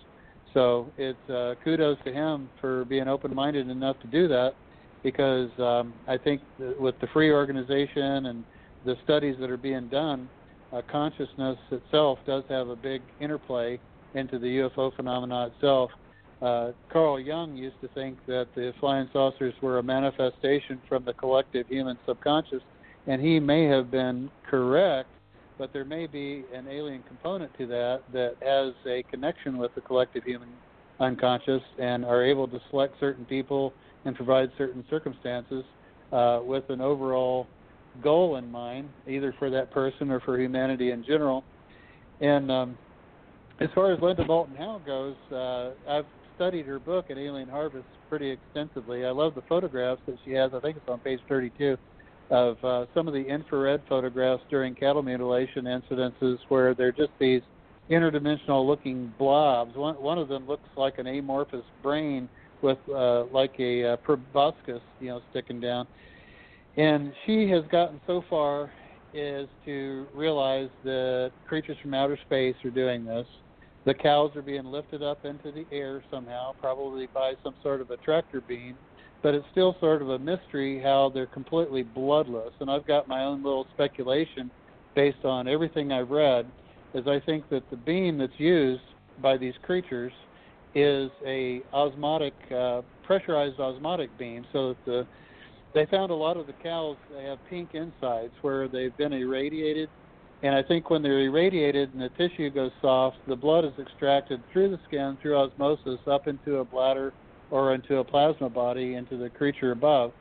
so it's uh, kudos to him for being open-minded enough to do that, because um, I think that with the free organization and the studies that are being done, uh, consciousness itself does have a big interplay into the U F O phenomena itself. Uh, Carl Jung used to think that the flying saucers were a manifestation from the collective human subconscious, and he may have been correct, but there may be an alien component to that that has a connection with the collective human unconscious and are able to select certain people and provide certain circumstances uh, with an overall goal in mind, either for that person or for humanity in general. And um, as far as Linda Moulton Howe goes, uh, I've studied her book at Alien Harvest pretty extensively. I love the photographs that she has. I think it's on page thirty-two of uh, some of the infrared photographs during cattle mutilation incidences, where they're just these interdimensional-looking blobs. One, one of them looks like an amorphous brain with uh, like a uh, proboscis, you know, sticking down. And she has gotten so far as to realize that creatures from outer space are doing this. The cows are being lifted up into the air somehow, probably by some sort of a tractor beam, but it's still sort of a mystery how they're completely bloodless. And I've got my own little speculation based on everything I've read, is I think that the beam that's used by these creatures is a osmotic, uh, pressurized osmotic beam. So that the, they found a lot of the cows, they have pink insides where they've been irradiated. And I think when they're irradiated and the tissue goes soft, the blood is extracted through the skin, through osmosis, up into a bladder or into a plasma body, into the creature above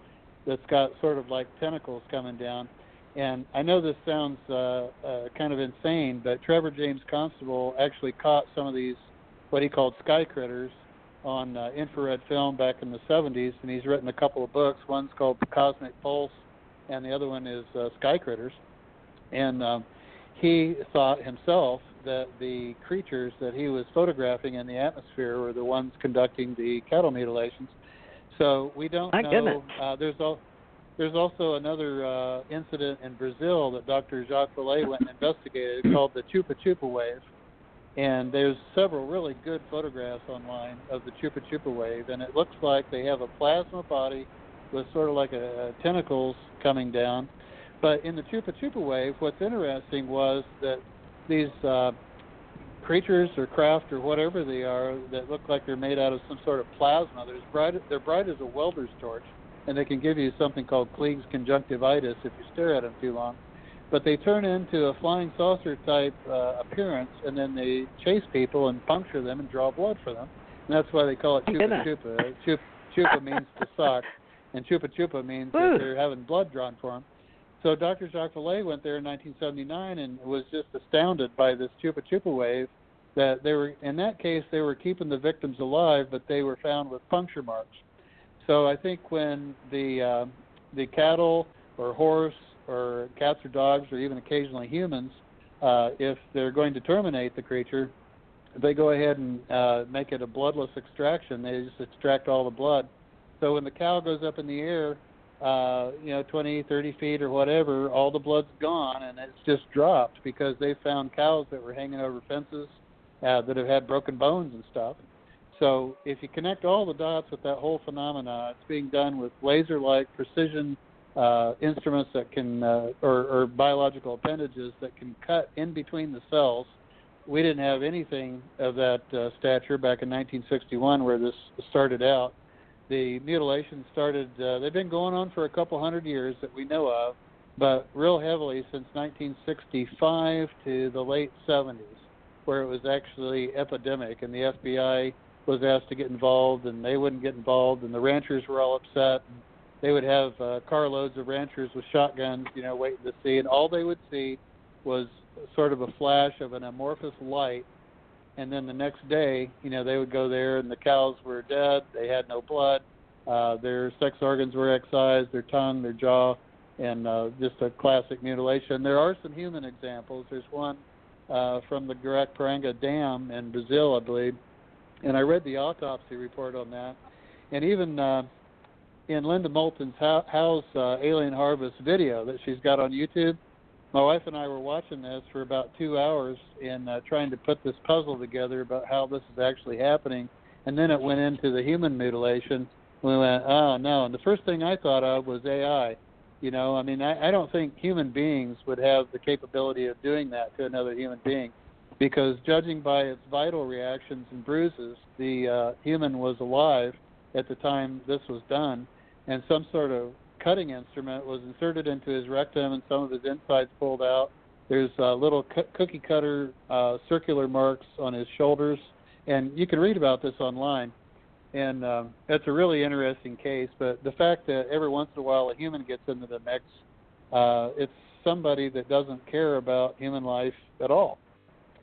that's got sort of like tentacles coming down. And I know this sounds uh, uh, kind of insane, but Trevor James Constable actually caught some of these, what he called sky critters, on uh, infrared film back in the seventies, and he's written a couple of books. One's called Cosmic Pulse, and the other one is uh, Sky Critters. And... Um, He thought himself that the creatures that he was photographing in the atmosphere were the ones conducting the cattle mutilations. So we don't I know. Uh, there's, al- there's also another uh, incident in Brazil that Doctor Jacques Vallée went and investigated called the Chupa Chupa wave. And there's several really good photographs online of the Chupa Chupa wave. And it looks like they have a plasma body with sort of like a, a tentacles coming down. But in the Chupa Chupa wave, what's interesting was that these uh, creatures or craft or whatever they are that look like they're made out of some sort of plasma. They're as bright, they're bright as a welder's torch, and they can give you something called Kleeg's conjunctivitis if you stare at them too long. But they turn into a flying saucer-type uh, appearance, and then they chase people and puncture them and draw blood for them. And that's why they call it Chupa Chupa. Chupa, chupa means to suck, and Chupa Chupa means that they're having blood drawn for them. So Doctor Jacques Vallée went there in nineteen seventy-nine and was just astounded by this Chupa Chupa wave. That they were, in that case, they were keeping the victims alive, but they were found with puncture marks. So I think when the um, the cattle or horse or cats or dogs or even occasionally humans, uh, if they're going to terminate the creature, they go ahead and uh, make it a bloodless extraction. They just extract all the blood. So when the cow goes up in the air, uh, you know, twenty, thirty feet or whatever, all the blood's gone and it's just dropped because they found cows that were hanging over fences uh, that have had broken bones and stuff. So if you connect all the dots with that whole phenomena, it's being done with laser-like precision Uh, instruments that can, uh, or, or biological appendages that can cut in between the cells. We didn't have anything of that uh, stature back in nineteen sixty-one where this started out. The mutilation started, uh, they've been going on for a couple hundred years that we know of, but real heavily since nineteen sixty-five to the late seventies, where it was actually epidemic, and the F B I was asked to get involved, and they wouldn't get involved, and the ranchers were all upset. And they would have uh, carloads of ranchers with shotguns, you know, waiting to see. And all they would see was sort of a flash of an amorphous light. And then the next day, you know, they would go there and the cows were dead. They had no blood. Uh, their sex organs were excised, their tongue, their jaw, and uh, just a classic mutilation. There are some human examples. There's one uh, from the Guaraparanga Dam in Brazil, I believe. And I read the autopsy report on that. And even... Uh, in Linda Moulton Howe's uh, Alien Harvest video that she's got on YouTube. My wife and I were watching this for about two hours in uh, trying to put this puzzle together about how this is actually happening. And then it went into the human mutilation. We went, oh, no. And the first thing I thought of was A I. You know, I mean, I, I don't think human beings would have the capability of doing that to another human being because judging by its vital reactions and bruises, the uh, human was alive at the time this was done. And some sort of cutting instrument was inserted into his rectum and some of his insides pulled out. There's uh, little cu- cookie cutter uh, circular marks on his shoulders. And you can read about this online. And um, that's a really interesting case. But the fact that every once in a while a human gets into the mix, uh, it's somebody that doesn't care about human life at all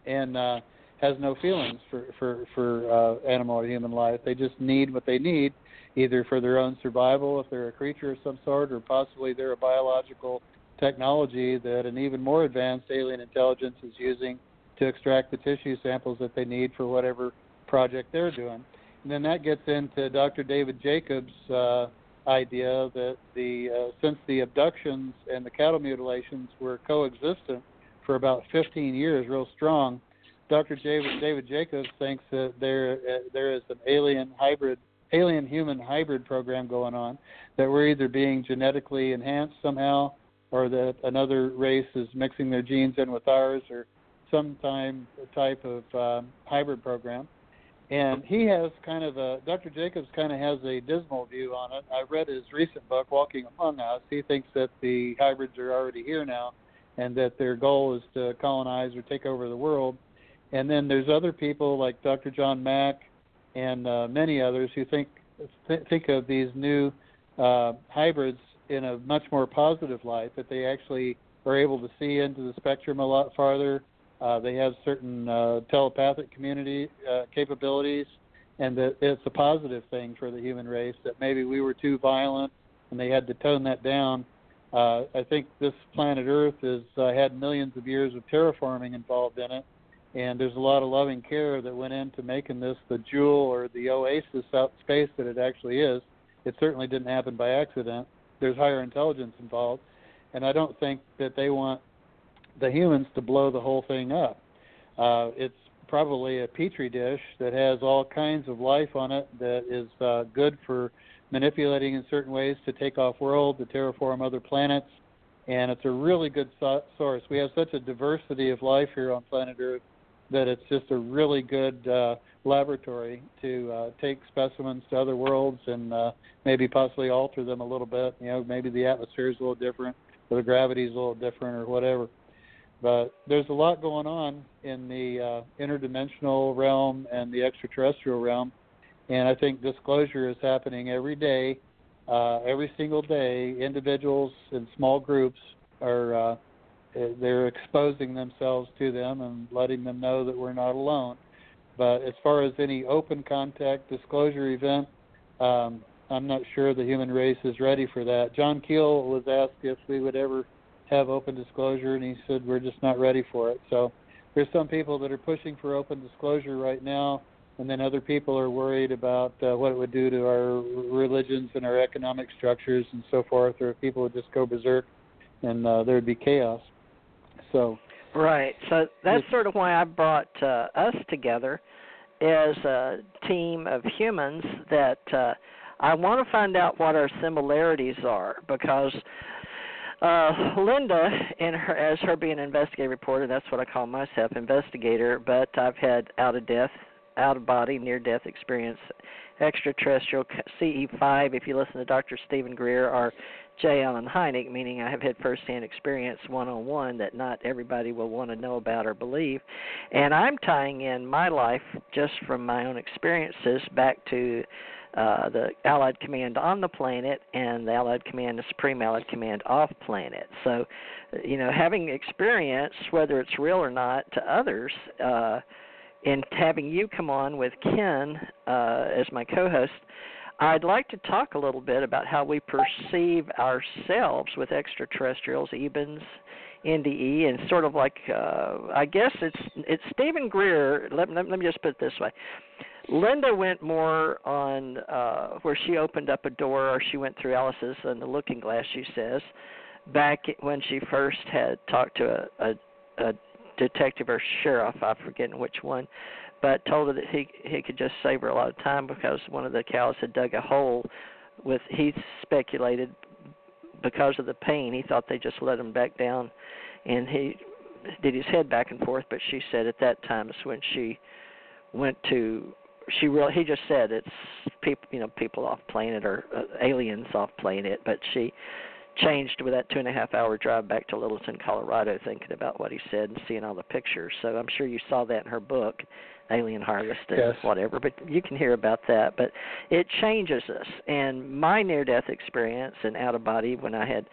and uh, has no feelings for, for, for uh, animal or human life. They just need what they need, either for their own survival, if they're a creature of some sort, or possibly they're a biological technology that an even more advanced alien intelligence is using to extract the tissue samples that they need for whatever project they're doing. And then that gets into Doctor David Jacobs' uh, idea that the uh, since the abductions and the cattle mutilations were coexistent for about fifteen years, real strong, Doctor David, David Jacobs thinks that there uh, there is an alien hybrid alien-human hybrid program going on, that we're either being genetically enhanced somehow or that another race is mixing their genes in with ours or some time, type of um, hybrid program. And he has kind of a, Doctor Jacobs kind of has a dismal view on it. I read his recent book, Walking Among Us. He thinks that the hybrids are already here now and that their goal is to colonize or take over the world. And then there's other people like Doctor John Mack, and uh, many others who think th- think of these new uh, hybrids in a much more positive light, that they actually are able to see into the spectrum a lot farther. Uh, they have certain uh, telepathic community uh, capabilities, and that it's a positive thing for the human race, that maybe we were too violent and they had to tone that down. Uh, I think this planet Earth has uh, had millions of years of terraforming involved in it. And there's a lot of loving care that went into making this the jewel or the oasis out in space that it actually is. It certainly didn't happen by accident. There's higher intelligence involved. And I don't think that they want the humans to blow the whole thing up. Uh, it's probably a petri dish that has all kinds of life on it that is uh, good for manipulating in certain ways to take off world, to terraform other planets. And it's a really good so- source. We have such a diversity of life here on planet Earth that it's just a really good uh, laboratory to uh, take specimens to other worlds and uh, maybe possibly alter them a little bit. You know, maybe the atmosphere is a little different or the gravity is a little different or whatever. But there's a lot going on in the uh, interdimensional realm and the extraterrestrial realm, and I think disclosure is happening every day, uh, every single day. Individuals and small groups are uh, they're exposing themselves to them and letting them know that we're not alone. But as far as any open contact disclosure event, um, I'm not sure the human race is ready for that. John Keel was asked if we would ever have open disclosure, and he said we're just not ready for it. So there's some people that are pushing for open disclosure right now, and then other people are worried about uh, what it would do to our religions and our economic structures and so forth, or people would just go berserk and uh, there would be chaos. So right. So that's sort of why I brought uh, us together as a team of humans that uh, I want to find out what our similarities are, because Uh, Linda, in her, as her being an investigative reporter, that's what I call myself, investigator, but I've had out-of-death, out-of-body, near-death experience, extraterrestrial, C E five, if you listen to Doctor Stephen Greer or J. Allen Hynek, meaning I have had first-hand experience one-on-one that not everybody will want to know about or believe. And I'm tying in my life, just from my own experiences, back to Uh, the Allied Command on the planet and the Allied Command, the Supreme Allied Command off planet. So, you know, having experience, whether it's real or not, to others, uh, and having you come on with Ken uh, as my co-host, I'd like to talk a little bit about how we perceive ourselves with extraterrestrials, E B Ns, N D E, and sort of like, uh, I guess it's it's Stephen Greer. Let, let, let me just put it this way. Linda went more on uh, where she opened up a door, or she went through Alice's and the looking glass, she says, back when she first had talked to a, a, a detective or sheriff, I'm forgetting which one, but told her that he, he could just save her a lot of time because one of the cows had dug a hole with, he speculated, because of the pain, he thought they just let him back down, and he did his head back and forth, but she said at that time is when she went to... She really, he just said it's people, you know, people off planet or uh, aliens off planet. But she changed with that two and a half hour drive back to Littleton, Colorado, thinking about what he said and seeing all the pictures. So I'm sure you saw that in her book, Alien Harvest and yes. whatever. But you can hear about that. But it changes us. And my near-death experience and out of body when I had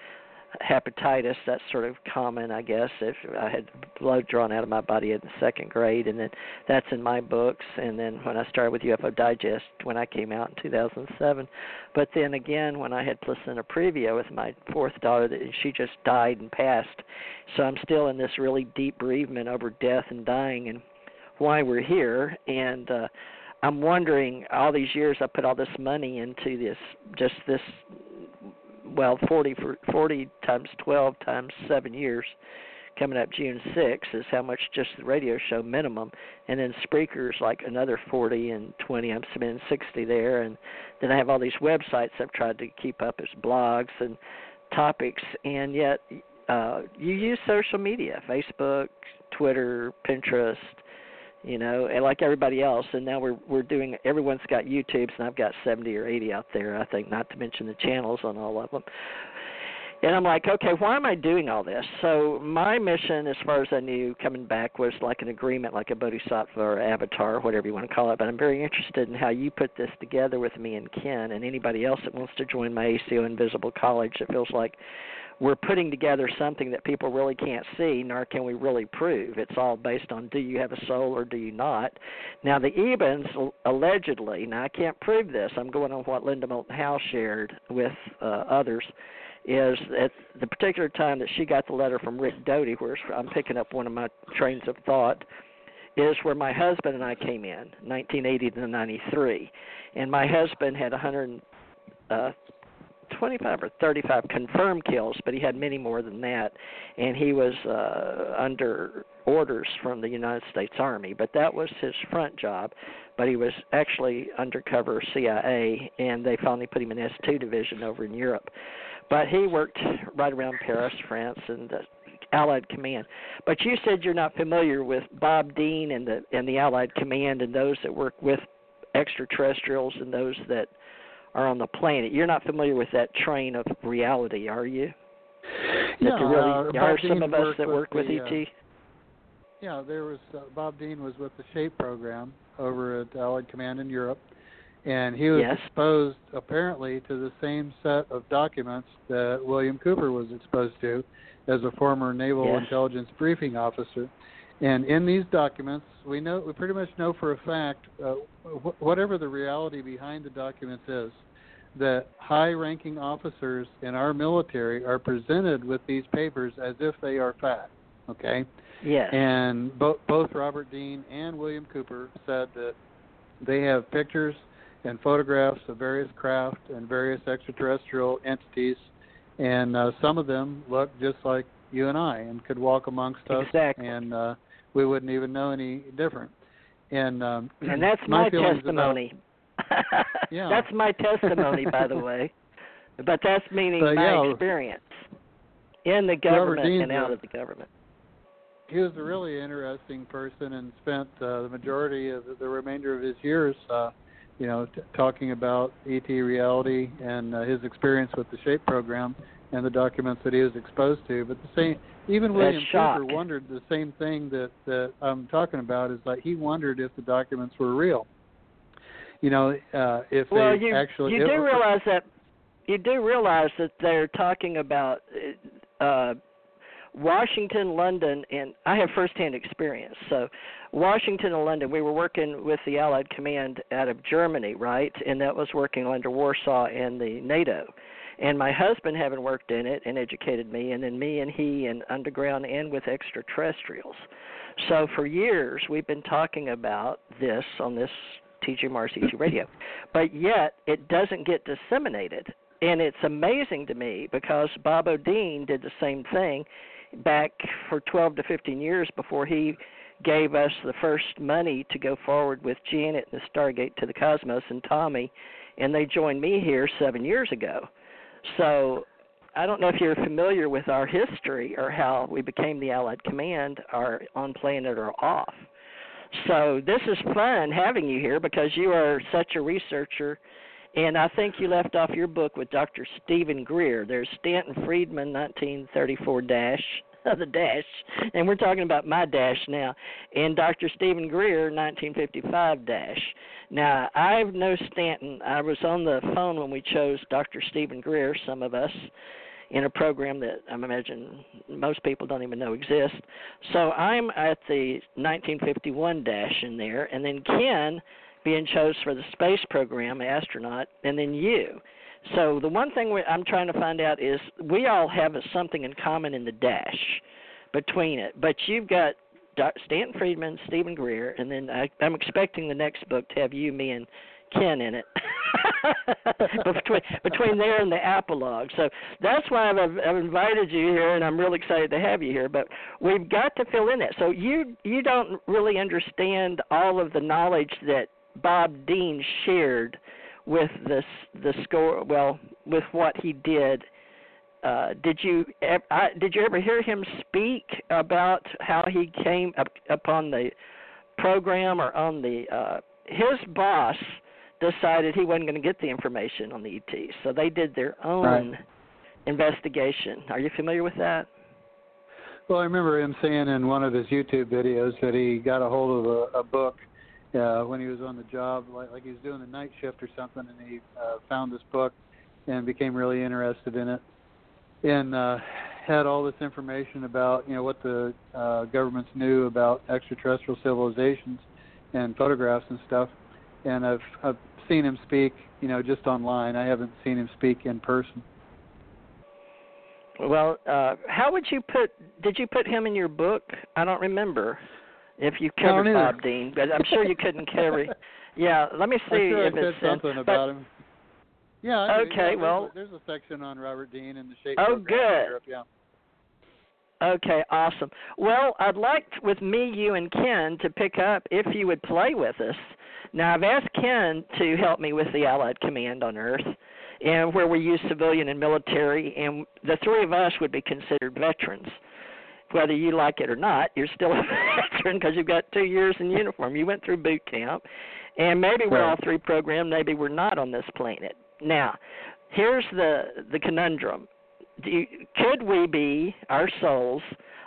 hepatitis, that's sort of common, I guess. If I had blood drawn out of my body in the second grade, and then that's in my books. And then when I started with U F O Digest, when I came out in two thousand seven, but then again when I had placenta previa with my fourth daughter, that she just died and passed. So I'm still in this really deep bereavement over death and dying and why we're here. And uh, I'm wondering, all these years I put all this money into this, just this. Well, forty, forty times twelve times seven years, coming up June sixth, is how much just the radio show minimum. And then Spreaker's like another forty and twenty. I'm spending sixty there. And then I have all these websites I've tried to keep up as blogs and topics. And yet uh, you use social media, Facebook, Twitter, Pinterest, you know, and like everybody else, and now we're we're doing, everyone's got YouTubes, and I've got seventy or eighty out there, I think, not to mention the channels on all of them. And I'm like, okay, why am I doing all this? So my mission, as far as I knew, coming back was like an agreement, like a bodhisattva or avatar, whatever you want to call it. But I'm very interested in how you put this together with me and Ken and anybody else that wants to join my A C O Invisible College. It feels like we're putting together something that people really can't see, nor can we really prove. It's all based on, do you have a soul or do you not? Now, the E B Ns, allegedly, now I can't prove this. I'm going on what Linda Moulton Howe shared with uh, others, is at the particular time that she got the letter from Rick Doty, where I'm picking up one of my trains of thought, is where my husband and I came in, nineteen eighty to ninety-three. And my husband had one hundred twenty-five or thirty-five confirmed kills, but he had many more than that, and he was uh, under orders from the United States Army, but that was his front job. But he was actually undercover C I A, and they finally put him in S two division over in Europe. But he worked right around Paris, France, and the Allied Command. But you said you're not familiar with Bob Dean and the and the Allied Command and those that work with extraterrestrials and those that are on the planet. You're not familiar with that train of reality, are you? No. There really, uh, are Dean some of us that work with, with the, E T? Uh, yeah, there was uh, Bob Dean was with the SHAPE program over at Allied Command in Europe, and he was yes. exposed apparently to the same set of documents that William Cooper was exposed to as a former Naval yes. Intelligence Briefing Officer. And in these documents, we know we pretty much know for a fact, uh, wh- whatever the reality behind the documents is, that high-ranking officers in our military are presented with these papers as if they are fact, okay? Yes. And bo- both Robert Dean and William Cooper said that they have pictures and photographs of various craft and various extraterrestrial entities, and uh, some of them look just like you and I and could walk amongst us, exactly. and uh, we wouldn't even know any different. And, um, and that's my, my testimony. About, yeah. That's my testimony, by the way. But that's meaning but, my yeah, experience in the government and out of the government. He was a really interesting person and spent uh, the majority of the, the remainder of his years, uh, you know, t- talking about E T reality and uh, his experience with the SHAPE program and the documents that he was exposed to. But the same, even that William shock. Cooper wondered the same thing that, that I'm talking about, is that he wondered if the documents were real. You know, uh, if well, they you, actually... Well, you do was, realize that you do realize that they're talking about uh, Washington, London, and I have firsthand experience. So Washington and London, we were working with the Allied Command out of Germany, right? And that was working under Warsaw and the NATO. And my husband, having worked in it and educated me, and then me and he and underground and with extraterrestrials. So for years we've been talking about this on this T J. Morris E T Radio, but yet it doesn't get disseminated. And it's amazing to me because Bob O'Dean did the same thing back for twelve to fifteen years before he gave us the first money to go forward with Janet and the Stargate to the Cosmos and Tommy, and they joined me here seven years ago. So I don't know if you're familiar with our history or how we became the Allied Command, or on planet or off. So this is fun having you here because you are such a researcher, and I think you left off your book with Doctor Stephen Greer. There's Stanton Friedman, nineteen thirty-four dash, the dash, and we're talking about my dash now, and Doctor Stephen Greer, nineteen fifty-five dash. Now, I know Stanton. I was on the phone when we chose Doctor Stephen Greer, some of us, in a program that I imagine most people don't even know exists. So I'm at the nineteen fifty-one dash in there, and then Ken being chose for the space program, astronaut, and then you. So the one thing we, I'm trying to find out is we all have something in common in the dash between it, but you've got Stanton Friedman, Stephen Greer, and then I, I'm expecting the next book to have you, me, and Ken in it. between, between there and the epilogue. So that's why I've, I've invited you here, and I'm really excited to have you here. But we've got to fill in that. So you you don't really understand all of the knowledge that Bob Dean shared with this the score. Well, with what he did. Uh, did you I, did you ever hear him speak about how he came up, upon the program or on the uh, his boss? Decided he wasn't going to get the information on the E T, so they did their own right. investigation. Are you familiar with that? Well, I remember him saying in one of his YouTube videos that he got a hold of a, a book uh, when he was on the job, like, like he was doing a night shift or something, and he uh, found this book and became really interested in it, and uh, had all this information about, you know, what the uh, governments knew about extraterrestrial civilizations and photographs and stuff. And I've, I've seen him speak, you know, just online. I haven't seen him speak in person. Well, uh, how would you put, did you put him in your book? I don't remember if you covered Bob Dean, but I'm sure you couldn't carry. Yeah, let me see sure if I it's said something in, about but, him. Yeah, I okay, mean, there's, well. There's a section on Robert Dean and the SHAPE oh, program good. in Europe, yeah. Okay, awesome. Well, I'd like, to, with me, you, and Ken, to pick up if you would play with us. Now, I've asked Ken to help me with the Allied Command on Earth, and where we use civilian and military, and the three of us would be considered veterans. whether you like it or not, you're still a veteran because you've got two years in uniform. You went through boot camp, and maybe we're all through program, maybe we're not on this planet. Now, here's the, the conundrum. Do you, could we be our souls?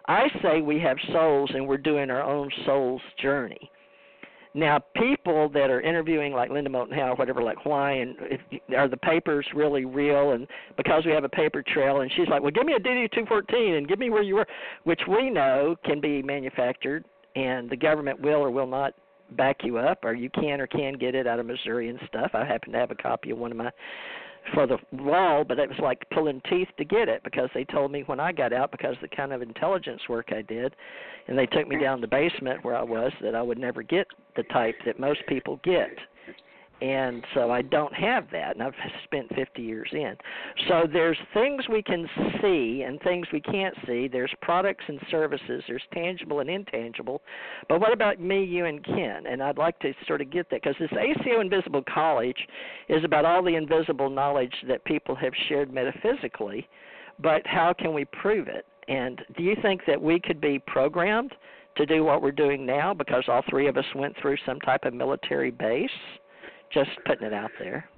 I say we have souls, and we're doing our own soul's journey. Now, people that are interviewing like Linda Moulton Howe or whatever, like why, and if, are the papers really real? And because we have a paper trail, and she's like, well, give me a D D two fourteen and give me where you were, which we know can be manufactured, and the government will or will not back you up, or you can or can get it out of Missouri and stuff. I happen to have a copy of one of my for the wall, but it was like pulling teeth to get it because they told me when I got out, because the kind of intelligence work I did, and they took me down the basement where I was, that I would never get the type that most people get. And so I don't have that, and I've spent fifty years in. So there's things we can see and things we can't see. There's products and services. There's tangible and intangible. But what about me, you, and Ken? And I'd like to sort of get that, because this A C O Invisible College is about all the invisible knowledge that people have shared metaphysically, but how can we prove it? And do you think that we could be programmed to do what we're doing now because all three of us went through some type of military base? Just putting it out there.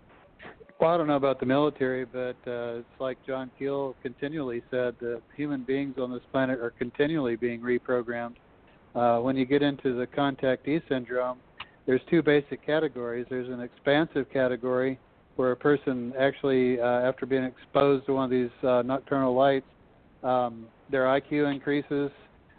Well, I don't know about the military, but uh, it's like John Keel continually said, that human beings on this planet are continually being reprogrammed. Uh, when you get into the contactee syndrome, there's two basic categories. There's an expansive category where a person actually, uh, after being exposed to one of these uh, nocturnal lights, um, their I Q increases.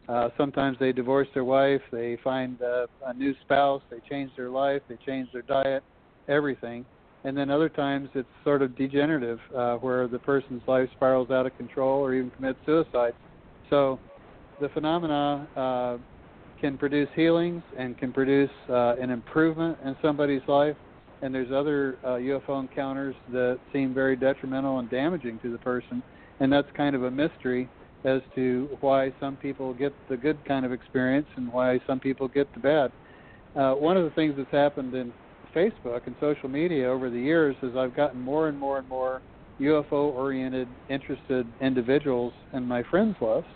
Uh, sometimes they divorce their wife. They find uh, a new spouse. They change their life. They change their diet. Everything. And then other times it's sort of degenerative, uh, where the person's life spirals out of control or even commits suicide. So the phenomena uh, can produce healings and can produce uh, an improvement in somebody's life, and there's other uh, U F O encounters that seem very detrimental and damaging to the person, and that's kind of a mystery as to why some people get the good kind of experience and why some people get the bad. Uh, one of the things that's happened in Facebook and social media over the years is I've gotten more and more and more U F O-oriented, interested individuals in my friends list.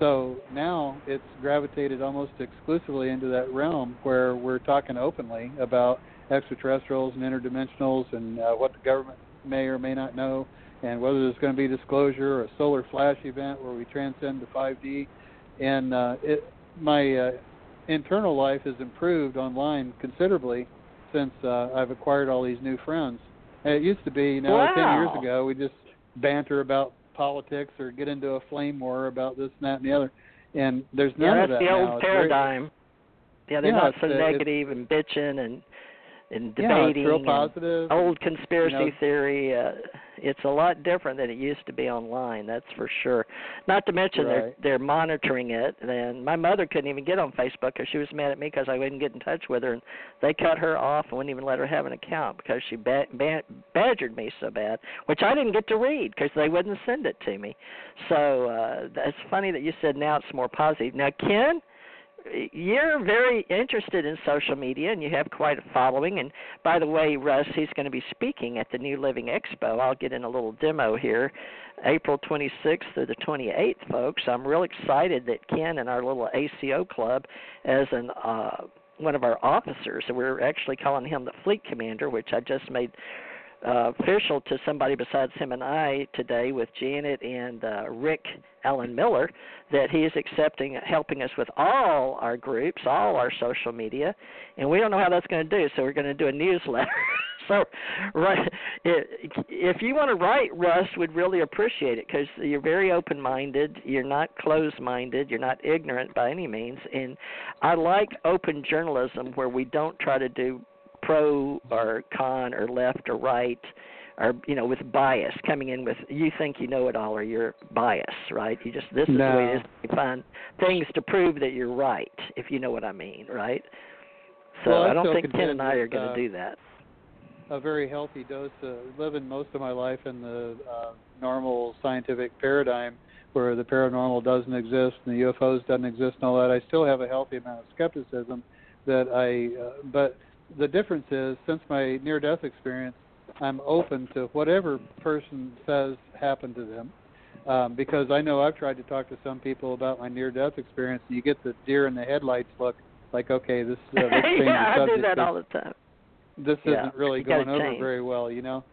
So now it's gravitated almost exclusively into that realm where we're talking openly about extraterrestrials and interdimensionals and uh, what the government may or may not know, and whether there's going to be disclosure or a solar flash event where we transcend to five D. And uh, it, my uh, internal life has improved online considerably since uh, I've acquired all these new friends. And it used to be, you know, wow. ten years ago, we just banter about politics or get into a flame war about this and that and the other. And there's none yeah, of that now. That's the old paradigm. Very, yeah, they're yeah, not so negative and bitching and, and debating. Yeah, it's real positive. Old conspiracy you know, theory. Uh, it's a lot different than it used to be online, that's for sure. Not to mention right. they're, they're monitoring it. And my mother couldn't even get on Facebook because she was mad at me because I wouldn't get in touch with her. And they cut her off and wouldn't even let her have an account because she ba- ba- badgered me so bad, which I didn't get to read because they wouldn't send it to me. So uh, it's funny that you said now it's more positive. Now, Ken, you're very interested in social media, and you have quite a following. And by the way, Russ, he's going to be speaking at the New Living Expo. I'll get in a little demo here, April twenty-sixth through the twenty-eighth, folks. I'm real excited that Ken and our little A C O club as an uh, one of our officers, and we're actually calling him the fleet commander, which I just made Uh, official to somebody besides him and I today with Janet and uh, Rick Allen Miller, that he is accepting helping us with all our groups, all our social media, and we don't know how that's going to do, so we're going to do a newsletter. So right, it, if you want to write, Russ would really appreciate it because you're very open-minded, you're not closed-minded, you're not ignorant by any means, and I like open journalism where we don't try to do pro or con or left or right or, you know, with bias, coming in with you think you know it all or you're biased, right? You just, this is no. the way it is. You find things to prove that you're right, if you know what I mean, right? So well, I don't think Ken and I are going to uh, do that. A very healthy dose of living most of my life in the uh, normal scientific paradigm where the paranormal doesn't exist and the U F Os doesn't exist and all that. I still have a healthy amount of skepticism that I, uh, but... The difference is, since my near-death experience, I'm open to whatever person says happened to them. Um, because I know I've tried to talk to some people about my near-death experience, and you get the deer in the headlights look, like, okay, this uh, this thing yeah, I do that all the time. This yeah, isn't really going over change. very well, you know.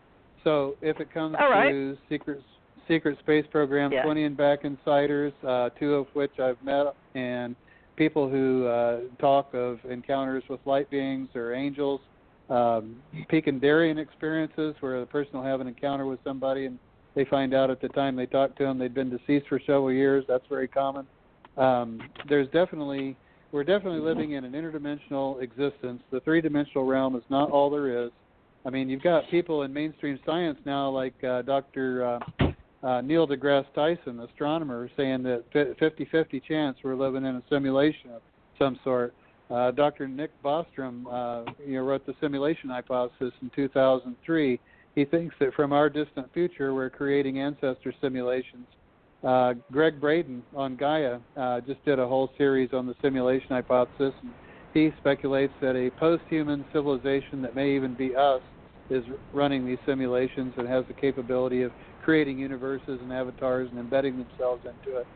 So if it comes all right. to secret secret space programs, yeah. twenty and back insiders, uh, two of which I've met, and people who uh, talk of encounters with light beings or angels, um, Pekindarian experiences where the person will have an encounter with somebody and they find out at the time they talk to them they've been deceased for several years. That's very common. Um, there's definitely we're definitely living in an interdimensional existence. The three-dimensional realm is not all there is. I mean, you've got people in mainstream science now like uh, Doctor Uh, uh, Neil deGrasse Tyson, astronomer, saying that fifty-fifty chance we're living in a simulation of some sort. Uh, Doctor Nick Bostrom uh, you know, wrote the simulation hypothesis in two thousand three. He thinks that from our distant future, we're creating ancestor simulations. Uh, Greg Braden on Gaia uh, just did a whole series on the simulation hypothesis. And he speculates that a post-human civilization that may even be us is running these simulations and has the capability of creating universes and avatars and embedding themselves into it.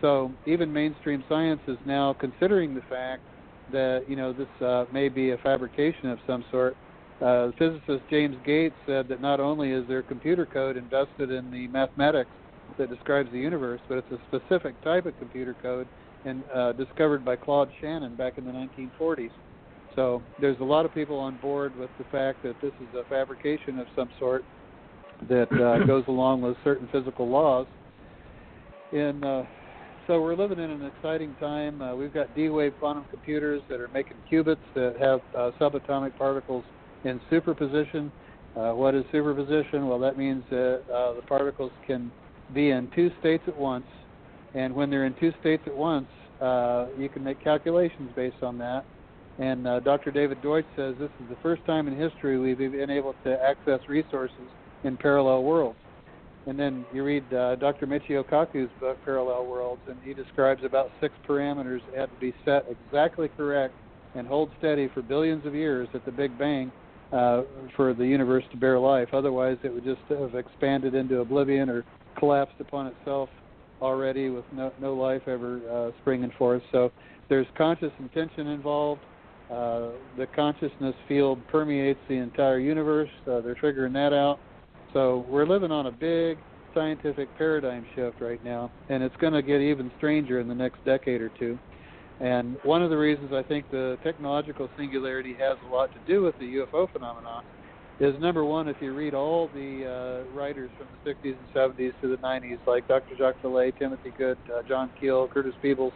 So even mainstream science is now considering the fact that, you know, this uh, may be a fabrication of some sort. Uh, physicist James Gates said that not only is there computer code invested in the mathematics that describes the universe, but it's a specific type of computer code and uh, discovered by Claude Shannon back in the nineteen forties. So there's a lot of people on board with the fact that this is a fabrication of some sort that uh, goes along with certain physical laws. And uh, so we're living in an exciting time. Uh, we've got D-wave quantum computers that are making qubits that have uh, subatomic particles in superposition. Uh, what is superposition? Well, that means that uh, the particles can be in two states at once, and when they're in two states at once, uh, you can make calculations based on that. And uh, Doctor David Deutsch says this is the first time in history we've been able to access resources in parallel worlds. And then you read uh, Doctor Michio Kaku's book, Parallel Worlds, and he describes about six parameters that had to be set exactly correct and hold steady for billions of years at the Big Bang uh, for the universe to bear life. Otherwise, it would just have expanded into oblivion or collapsed upon itself already with no, no life ever uh, springing forth. So there's conscious intention involved. Uh, the consciousness field permeates the entire universe. Uh, they're figuring that out. So we're living on a big scientific paradigm shift right now, and it's going to get even stranger in the next decade or two. And one of the reasons I think the technological singularity has a lot to do with the U F O phenomenon is, number one, if you read all the uh, writers from the sixties and seventies to the nineties, like Doctor Jacques Vallée, Timothy Good, uh, John Keel, Curtis Peebles,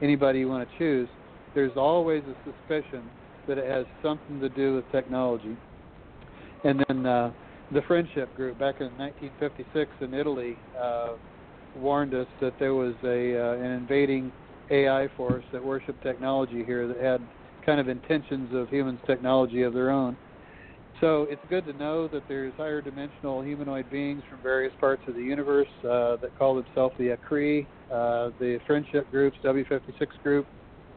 anybody you want to choose, there's always a suspicion that it has something to do with technology. And then uh, the Friendship Group back in nineteen fifty-six in Italy uh, warned us that there was a uh, an invading A I force that worshiped technology here that had kind of intentions of humans' technology of their own. So it's good to know that there's higher dimensional humanoid beings from various parts of the universe uh, that call themselves the Akri, uh, the Friendship Groups, W fifty-six Group,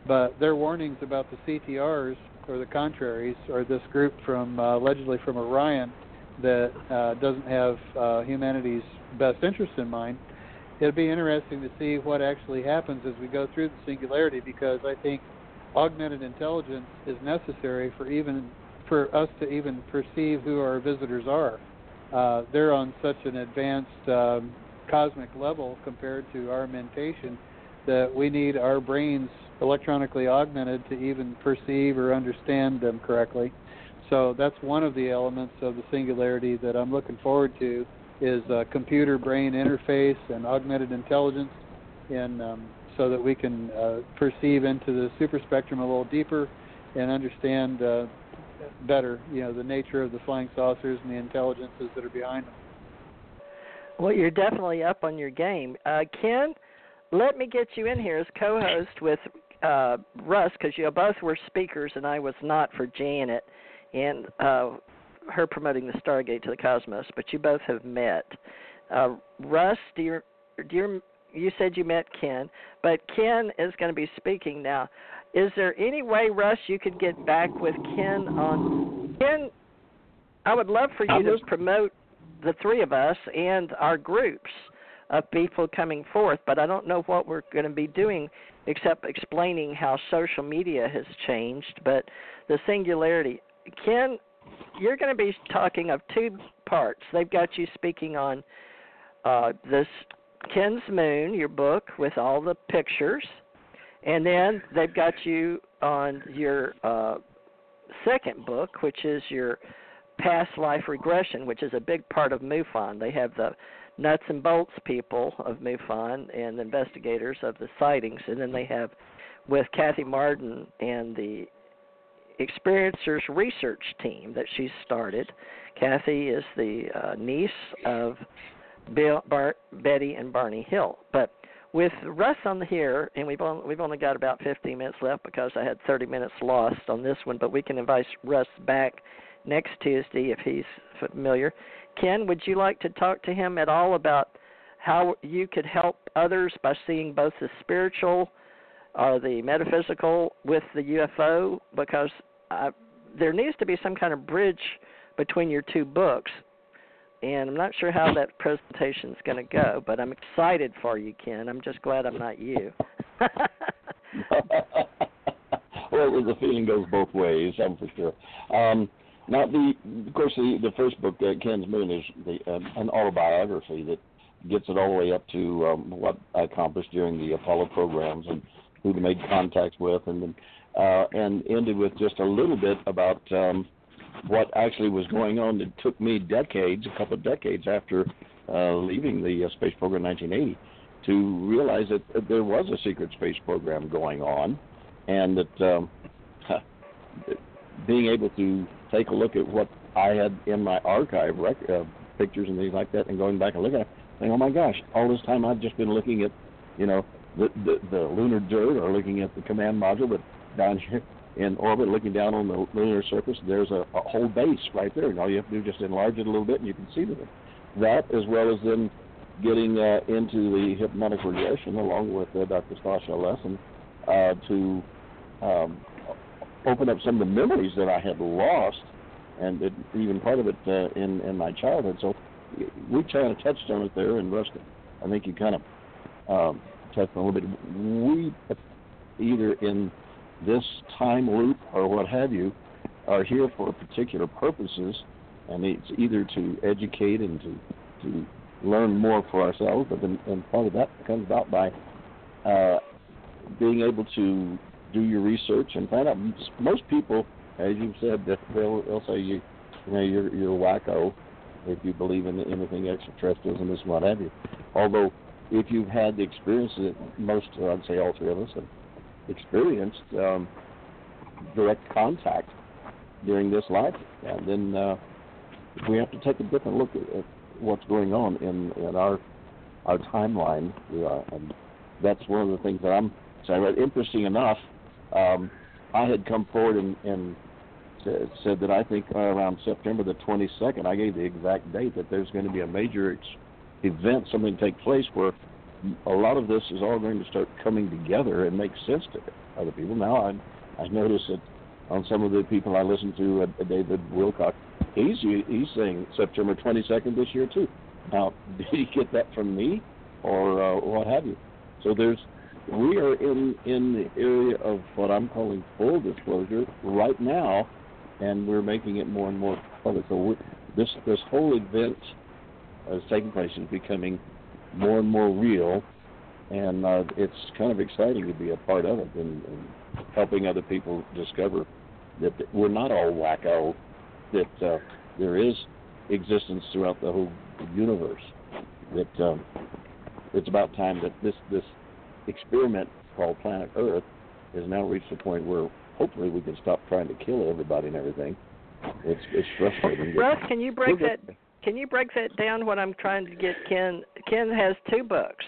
but their warnings about the C T Rs or the Contraries or this group from uh, allegedly from Orion that uh, doesn't have uh, humanity's best interest in mind. It'll be interesting to see what actually happens as we go through the singularity, because I think augmented intelligence is necessary for even for us to even perceive who our visitors are. Uh, they're on such an advanced um, cosmic level compared to our mentation that we need our brains electronically augmented to even perceive or understand them correctly. So that's one of the elements of the singularity that I'm looking forward to is a computer-brain interface and augmented intelligence, and um, so that we can uh, perceive into the super spectrum a little deeper and understand uh, better, you know, the nature of the flying saucers and the intelligences that are behind them. Well, you're definitely up on your game. Uh, Ken, let me get you in here as co-host with uh, Russ, because you both were speakers, and I was not for Janet and uh, her promoting the Stargate to the Cosmos, but you both have met. Uh, Russ, do you, do you, you said you met Ken, but Ken is going to be speaking now. Is there any way, Russ, you could get back with Ken on... Ken, I would love for you to promote the three of us and our groups of people coming forth, but I don't know what we're going to be doing except explaining how social media has changed. But the singularity, Ken, you're going to be talking of two parts. They've got you speaking on uh, this Ken's Moon, your book with all the pictures, and then they've got you on your uh, second book, which is your past life regression, which is a big part of MUFON. They have the nuts and bolts people of MUFON and investigators of the sightings, and then they have with Kathy Marden and the Experiencers Research Team that she started. Kathy is the uh, niece of Bill, Bar, Betty and Barney Hill. But with Russ on here, and we've only, we've only got about fifteen minutes left because I had thirty minutes lost on this one, but we can invite Russ back next Tuesday if he's familiar. Ken, would you like to talk to him at all about how you could help others by seeing both the spiritual or the metaphysical with the U F O? Because I, there needs to be some kind of bridge between your two books, and I'm not sure how that presentation's going to go, but I'm excited for you, Ken. I'm just glad I'm not you. Well, the feeling goes both ways, I'm for sure. Um, now, the, of course, the, the first book, uh, Ken's Moon, is the, uh, an autobiography that gets it all the way up to um, what I accomplished during the Apollo programs and who to make contacts with, and uh, and ended with just a little bit about um, what actually was going on that took me decades, a couple of decades after uh, leaving the uh, space program in nineteen eighty, to realize that there was a secret space program going on, and that um, being able to take a look at what I had in my archive, rec- uh, pictures and things like that, and going back and looking at it, saying, oh my gosh, all this time I've just been looking at, you know, the, the, the lunar dirt or looking at the command module, but down here in orbit, looking down on the lunar surface, there's a, a whole base right there, and all you have to do is just enlarge it a little bit, and you can see them. That, as well as then getting uh, into the hypnotic regression, along with uh, Doctor Stasha Lesson, uh, to um, open up some of the memories that I had lost, and it, even part of it uh, in, in my childhood. So we kind of touched on it there, and Rustin, I think you kind of um, touched on a little bit. We, either in this time loop or what have you, are here for particular purposes, and it's either to educate and to to learn more for ourselves, but then and part of that comes about by uh, being able to do your research and find out. Most people, as you've said, they'll, they'll say you, you know, you're you're wacko if you believe in anything extraterrestrials and this and what have you. Although, if you've had the experiences that most, uh, I'd say all three of us have experienced um, direct contact during this life, and then uh, we have to take a different look at, at what's going on in, in our our timeline. Yeah, and that's one of the things that I'm saying. But interesting enough, um, I had come forward and, and said that I think around September the twenty-second, I gave the exact date, that there's going to be a major ex- event, something to take place where a lot of this is all going to start coming together and make sense to other people. Now, I I notice that on some of the people I listen to, uh, David Wilcock, he's, he's saying September twenty-second this year, too. Now, did he get that from me or uh, what have you? So there's we are in, in the area of what I'm calling full disclosure right now, and we're making it more and more public. So we, this, this whole event that's taking place is becoming more and more real, and uh, it's kind of exciting to be a part of it, and, and helping other people discover that we're not all wacko, that uh, there is existence throughout the whole universe, that um, it's about time that this, this experiment called Planet Earth has now reached the point where hopefully we can stop trying to kill everybody and everything. It's, it's frustrating. Russ, can you break that... Can you break that down, what I'm trying to get, Ken? Ken has two books,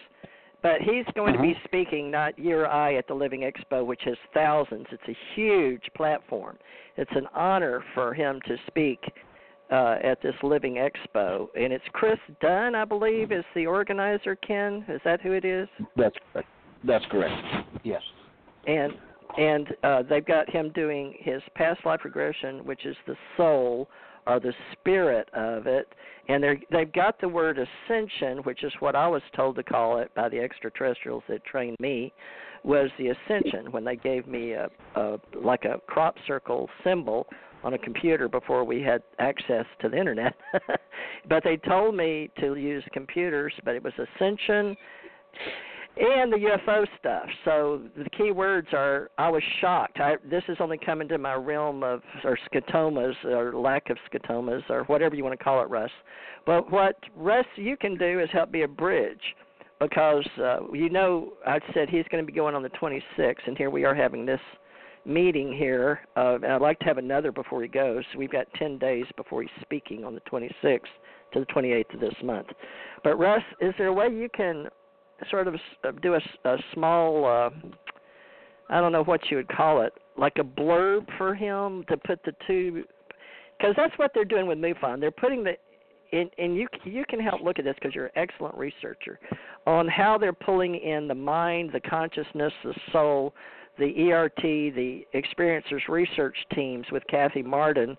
but he's going uh-huh. to be speaking, not you or I, at the Living Expo, which has thousands. It's a huge platform. It's an honor for him to speak uh, at this Living Expo. And it's Chris Dunn, I believe, is the organizer, Ken. Is that who it is? That's correct. That's correct, yes. And And uh, they've got him doing his past life regression, which is the soul or the spirit of it. And they've got the word ascension, which is what I was told to call it by the extraterrestrials that trained me, was the ascension when they gave me a, a like a crop circle symbol on a computer before we had access to the internet. But they told me to use computers, but it was ascension and the U F O stuff. So the key words are, I was shocked. I, this is only coming to my realm of, or scotomas, or lack of scotomas, or whatever you want to call it, Russ. But what, Russ, you can do is help be a bridge, because, uh, you know, I said he's going to be going on the twenty-sixth, and here we are having this meeting here. Uh, and I'd like to have another before he goes. We've got ten days before he's speaking on the twenty-sixth to the twenty-eighth of this month. But, Russ, is there a way you can sort of do a, a small, uh, I don't know what you would call it, like a blurb for him to put the two, because that's what they're doing with MUFON. They're putting the, in, and you you can help look at this because you're an excellent researcher, on how they're pulling in the mind, the consciousness, the soul, the E R T, the experiencers research teams with Kathy Marden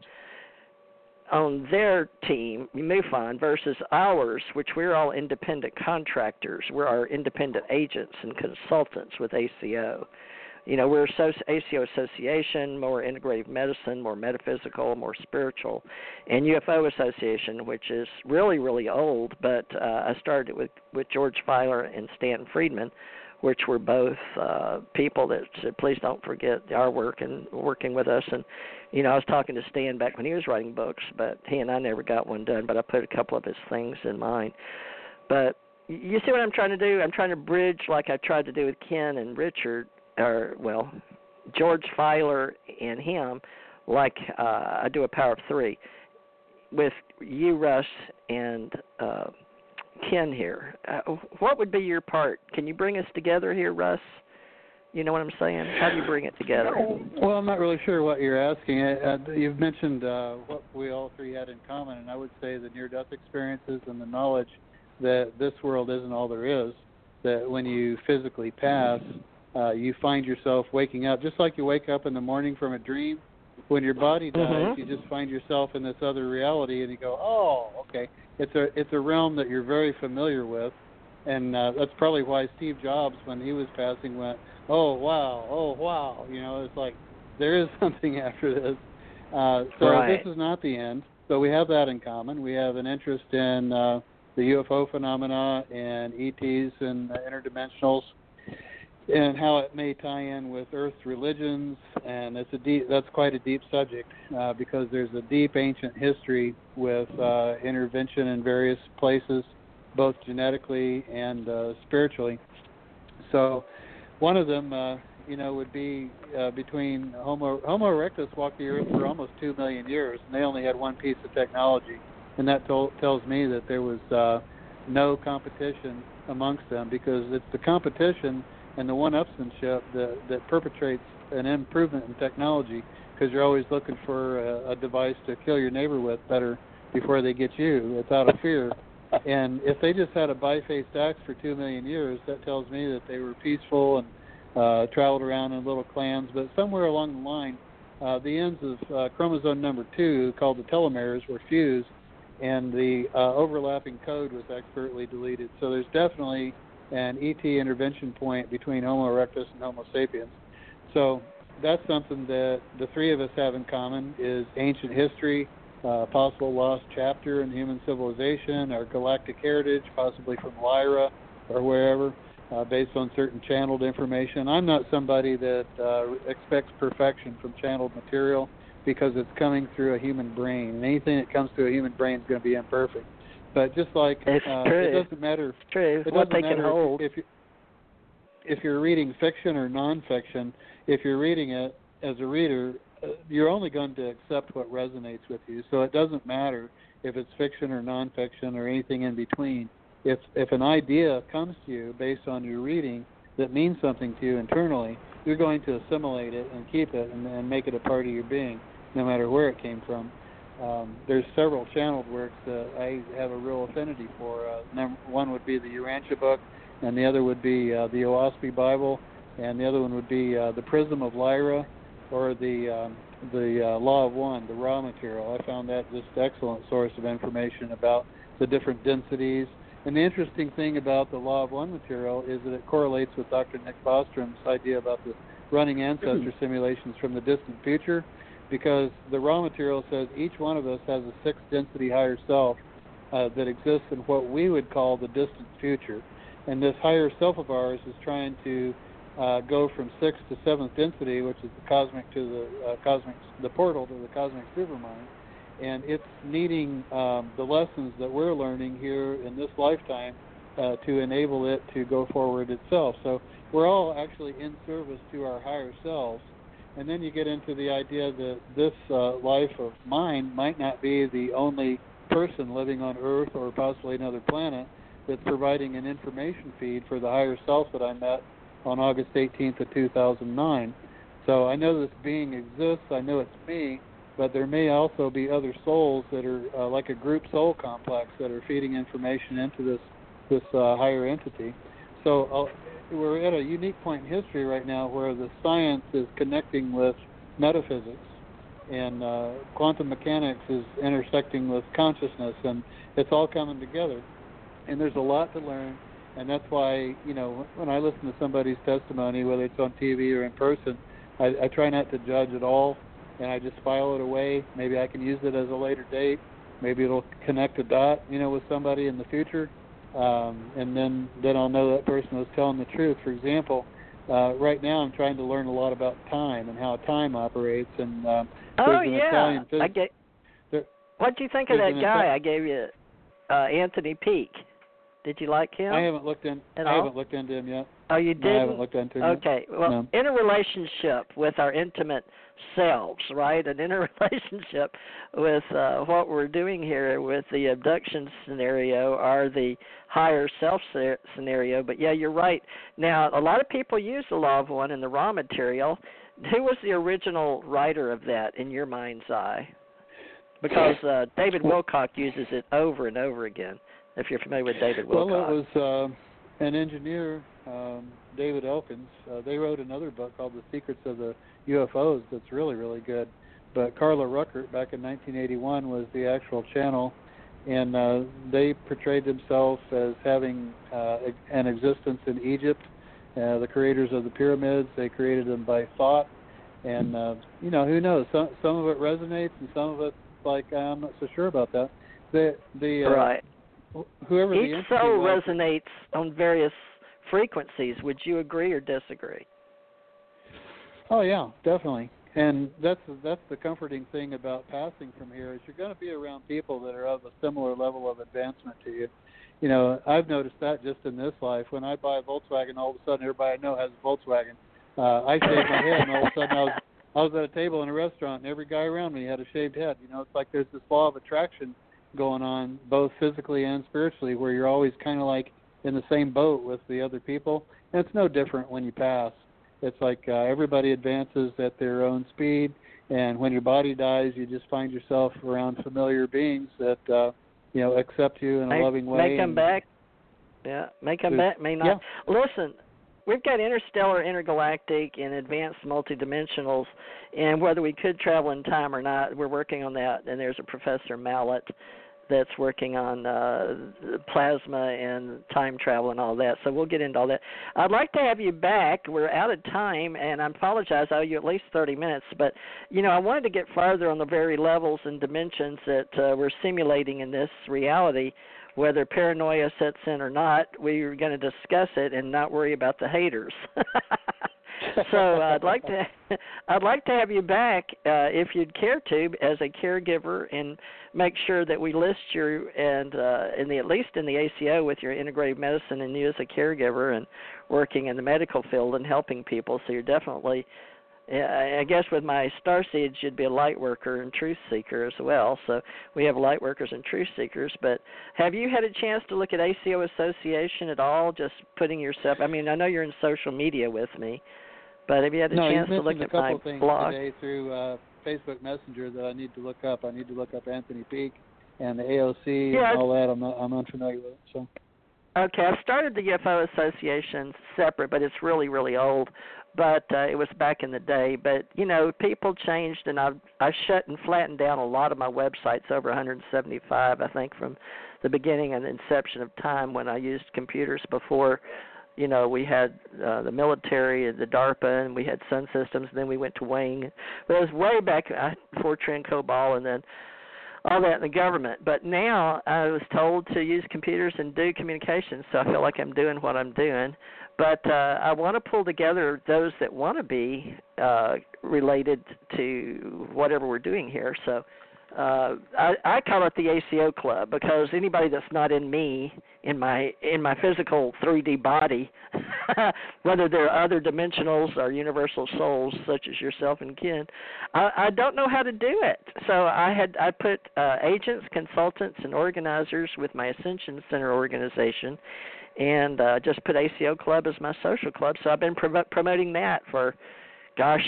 on their team, MUFON, versus ours, which we're all independent contractors. We're our independent agents and consultants with A C O. You know, we're A C O Association, more integrative medicine, more metaphysical, more spiritual, and U F O Association, which is really, really old, but uh, I started it with, with George Feiler and Stanton Friedman, which were both uh, people that said, please don't forget our work and working with us. And, you know, I was talking to Stan back when he was writing books, but he and I never got one done, but I put a couple of his things in mine. But you see what I'm trying to do? I'm trying to bridge, like I tried to do with Ken and Richard, or, well, George Feiler and him, like uh, I do a Power of Three, with you, Russ, and Uh, Ken here. Uh, what would be your part? Can you bring us together here, Russ? You know what I'm saying? How do you bring it together? Well, I'm not really sure what you're asking. I, I, you've mentioned uh, what we all three had in common, and I would say the near-death experiences and the knowledge that this world isn't all there is, that when you physically pass, uh, you find yourself waking up, just like you wake up in the morning from a dream. When your body dies, mm-hmm. you just find yourself in this other reality, and you go, oh, okay. It's a it's a realm that you're very familiar with, and uh, that's probably why Steve Jobs, when he was passing, went, oh, wow, oh, wow. You know, it's like there is something after this. Uh, so right. This is not the end, but we have that in common. We have an interest in uh, the U F O phenomena and E Ts and uh, interdimensionals, and how it may tie in with Earth's religions, and it's a deep, that's quite a deep subject uh, because there's a deep ancient history with uh, intervention in various places, both genetically and uh, spiritually. So one of them, uh, you know, would be uh, between Homo, Homo erectus walked the Earth for almost two million years, and they only had one piece of technology, and that told, tells me that there was uh, no competition amongst them, because it's the competition and the one-upsmanship that, that perpetrates an improvement in technology, because you're always looking for a, a device to kill your neighbor with better before they get you. It's out of fear. And if they just had a bifaced axe for two million years, that tells me that they were peaceful and uh, traveled around in little clans. But somewhere along the line, uh, the ends of uh, chromosome number two, called the telomeres, were fused, and the uh, overlapping code was expertly deleted. So there's definitely an E T intervention point between Homo erectus and Homo sapiens. So that's something that the three of us have in common, is ancient history, a uh, possible lost chapter in human civilization, our galactic heritage, possibly from Lyra or wherever, uh, based on certain channeled information. I'm not somebody that uh, expects perfection from channeled material, because it's coming through a human brain. And anything that comes through a human brain is going to be imperfect. But just like uh, it doesn't matter, it's true. It doesn't what they matter can hold. If, you, if you're reading fiction or nonfiction, if you're reading it as a reader, uh, you're only going to accept what resonates with you. So it doesn't matter if it's fiction or nonfiction or anything in between. If if an idea comes to you based on your reading that means something to you internally, you're going to assimilate it and keep it and, and make it a part of your being, no matter where it came from. Um, there's several channeled works that I have a real affinity for. Uh, number one would be the Urantia book, and the other would be uh, the Oaspi Bible, and the other one would be uh, the Prism of Lyra, or the um, the uh, Law of One, the raw material. I found that just an excellent source of information about the different densities. And the interesting thing about the Law of One material is that it correlates with Doctor Nick Bostrom's idea about the running ancestor simulations from the distant future, because the raw material says each one of us has a sixth density higher self uh, that exists in what we would call the distant future. And this higher self of ours is trying to uh, go from sixth to seventh density, which is the cosmic to the uh, cosmic, the portal to the cosmic supermind. And it's needing um, the lessons that we're learning here in this lifetime uh, to enable it to go forward itself. So we're all actually in service to our higher selves. And then you get into the idea that this uh, life of mine might not be the only person living on Earth or possibly another planet that's providing an information feed for the higher self that I met on August eighteenth of two thousand nine. So I know this being exists. I know it's me. But there may also be other souls that are uh, like a group soul complex that are feeding information into this this uh, higher entity. So uh, we're at a unique point in history right now where the science is connecting with metaphysics, and uh, quantum mechanics is intersecting with consciousness, and it's all coming together. And there's a lot to learn, and that's why, you know, when I listen to somebody's testimony, whether it's on T V or in person, I, I try not to judge at all. And I just file it away. Maybe I can use it as a later date. Maybe it'll connect a dot, you know, with somebody in the future. Um, and then, then I'll know that person was telling the truth. For example, uh, right now I'm trying to learn a lot about time and how time operates. And um, oh, yeah. Phys- I get, there, what'd you think of that guy Italian- I gave you, uh, Anthony Peake? Did you like him? I haven't looked in. At I all? haven't looked into him yet. Oh, you didn't? No, I haven't looked into him. Okay. Yet. Well, no. In a relationship with our intimate selves, right? An interrelationship with uh, what we're doing here with the abduction scenario or the higher self scenario. But yeah, you're right. Now, a lot of people use the Law of One in the raw material. Who was the original writer of that in your mind's eye? Because uh, David Wilcock uses it over and over again. If you're familiar with David Wilcock. Well, it was uh, an engineer, um, David Elkins. Uh, they wrote another book called The Secrets of the U F Os that's really, really good. But Carla Ruckert, back in nineteen eighty-one, was the actual channel, and uh, they portrayed themselves as having uh, an existence in Egypt, uh, the creators of the pyramids. They created them by thought, and, uh, you know, who knows? Some, some of it resonates, and some of it's like, I'm not so sure about that. The, the, uh, right. Whoever Each the soul was. resonates on various frequencies. Would you agree or disagree? Oh, yeah, definitely. And that's that's the comforting thing about passing from here is you're going to be around people that are of a similar level of advancement to you. You know, I've noticed that just in this life. When I buy a Volkswagen, all of a sudden everybody I know has a Volkswagen. Uh, I shaved my head, and all of a sudden I was, I was at a table in a restaurant, and every guy around me had a shaved head. You know, it's like there's this law of attraction going on both physically and spiritually, where you're always kind of like in the same boat with the other people. And it's no different when you pass. It's like uh, everybody advances at their own speed, and when your body dies, you just find yourself around familiar beings that uh, you know accept you in a loving way. May come back. Yeah, may come back. May not. Yeah. Listen. We've got interstellar, intergalactic, and advanced multidimensionals, and whether we could travel in time or not, we're working on that. And there's a Professor Mallet that's working on uh, plasma and time travel and all that. So we'll get into all that. I'd like to have you back. We're out of time, and I apologize. I owe you at least thirty minutes. But, you know, I wanted to get farther on the very levels and dimensions that uh, we're simulating in this reality. Whether paranoia sets in or not, we are going to discuss it and not worry about the haters. So I'd like to, I'd like to have you back uh, if you'd care to, as a caregiver, and make sure that we list you and uh, in the at least in the A C O with your integrative medicine and you as a caregiver and working in the medical field and helping people. So you're definitely, I guess with my star seeds, you'd be a light worker and truth seeker as well. So we have light workers and truth seekers. But have you had a chance to look at A C O Association at all? Just putting yourself, I mean, I know you're in social media with me, but have you had a no, chance to look at my blog? No, you mentioned a couple things blog? today through uh, Facebook Messenger that I need to look up. I need to look up Anthony Peake and the A O C yeah, and all that. I'm, not, I'm unfamiliar with it. So. Okay, I started the U F O Association separate, but it's really, really old. But uh, it was back in the day. But, you know, people changed, and I I shut and flattened down a lot of my websites, over one hundred seventy-five, I think, from the beginning and inception of time when I used computers before, you know, we had uh, the military and the DARPA, and we had Sun Systems, and then we went to Wing. But it was way back, I, Fortran, COBOL, and then all that in the government. But now I was told to use computers and do communications, so I feel like I'm doing what I'm doing. But uh, I want to pull together those that want to be uh, related to whatever we're doing here. So uh, I, I call it the A C O Club, because anybody that's not in me, in my in my physical three D body, whether they're other dimensionals or universal souls such as yourself and Ken, I, I don't know how to do it. So I had I put uh, agents, consultants, and organizers with my Ascension Center organization, and uh, just put A C O Club as my social club. So I've been pro- promoting that for, gosh,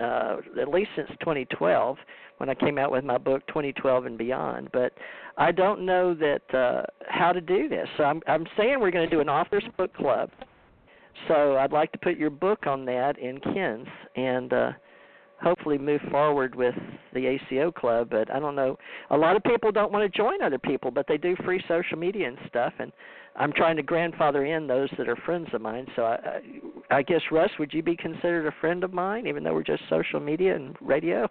uh, at least since twenty twelve, when I came out with my book, twenty twelve and Beyond. But I don't know that uh, how to do this. So I'm, I'm saying we're going to do an author's book club. So I'd like to put your book on that in Ken's and uh, hopefully move forward with the A C O Club. But I don't know. A lot of people don't want to join other people, but they do free social media and stuff. And I'm trying to grandfather in those that are friends of mine. So I, I, I guess, Russ, would you be considered a friend of mine, even though we're just social media and radio?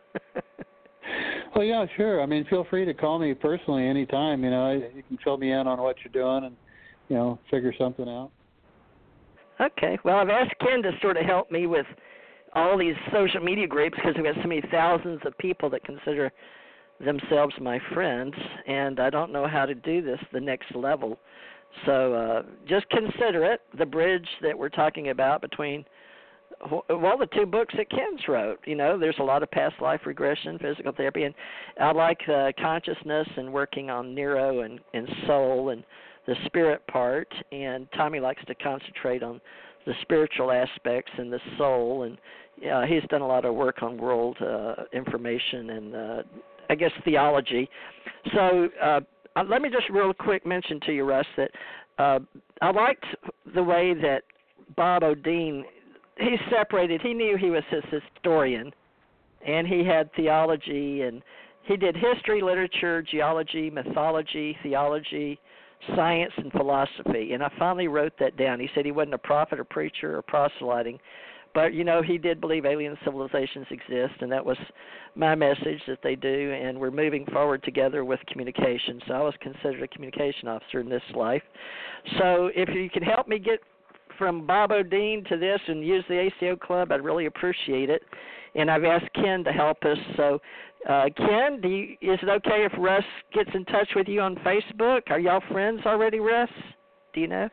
Well, yeah, sure. I mean, feel free to call me personally anytime. You know, you can fill me in on what you're doing and, you know, figure something out. Okay. Well, I've asked Ken to sort of help me with all these social media groups, because we've got so many thousands of people that consider themselves my friends, and I don't know how to do this the next level. So uh, just consider it, the bridge that we're talking about between, well, the two books that Ken's wrote. You know, there's a lot of past life regression, physical therapy, and I like uh, consciousness and working on neuro and, and soul and the spirit part, and Tommy likes to concentrate on the spiritual aspects and the soul, and uh, he's done a lot of work on world uh, information and, uh, I guess, theology. So uh, let me just real quick mention to you, Russ, that uh, I liked the way that Bob O'Dean, he separated. He knew he was his historian, and he had theology, and he did history, literature, geology, mythology, theology, science, and philosophy. And I finally wrote that down. He said he wasn't a prophet or preacher or proselyting, but, you know, he did believe alien civilizations exist, and that was my message, that they do, and we're moving forward together with communication. So I was considered a communication officer in this life. So if you can help me get from Bob O'Dean to this and use the A C O Club, I'd really appreciate it. And I've asked Ken to help us. So, uh, Ken, do you, is it okay if Russ gets in touch with you on Facebook? Are y'all friends already, Russ? Do you know?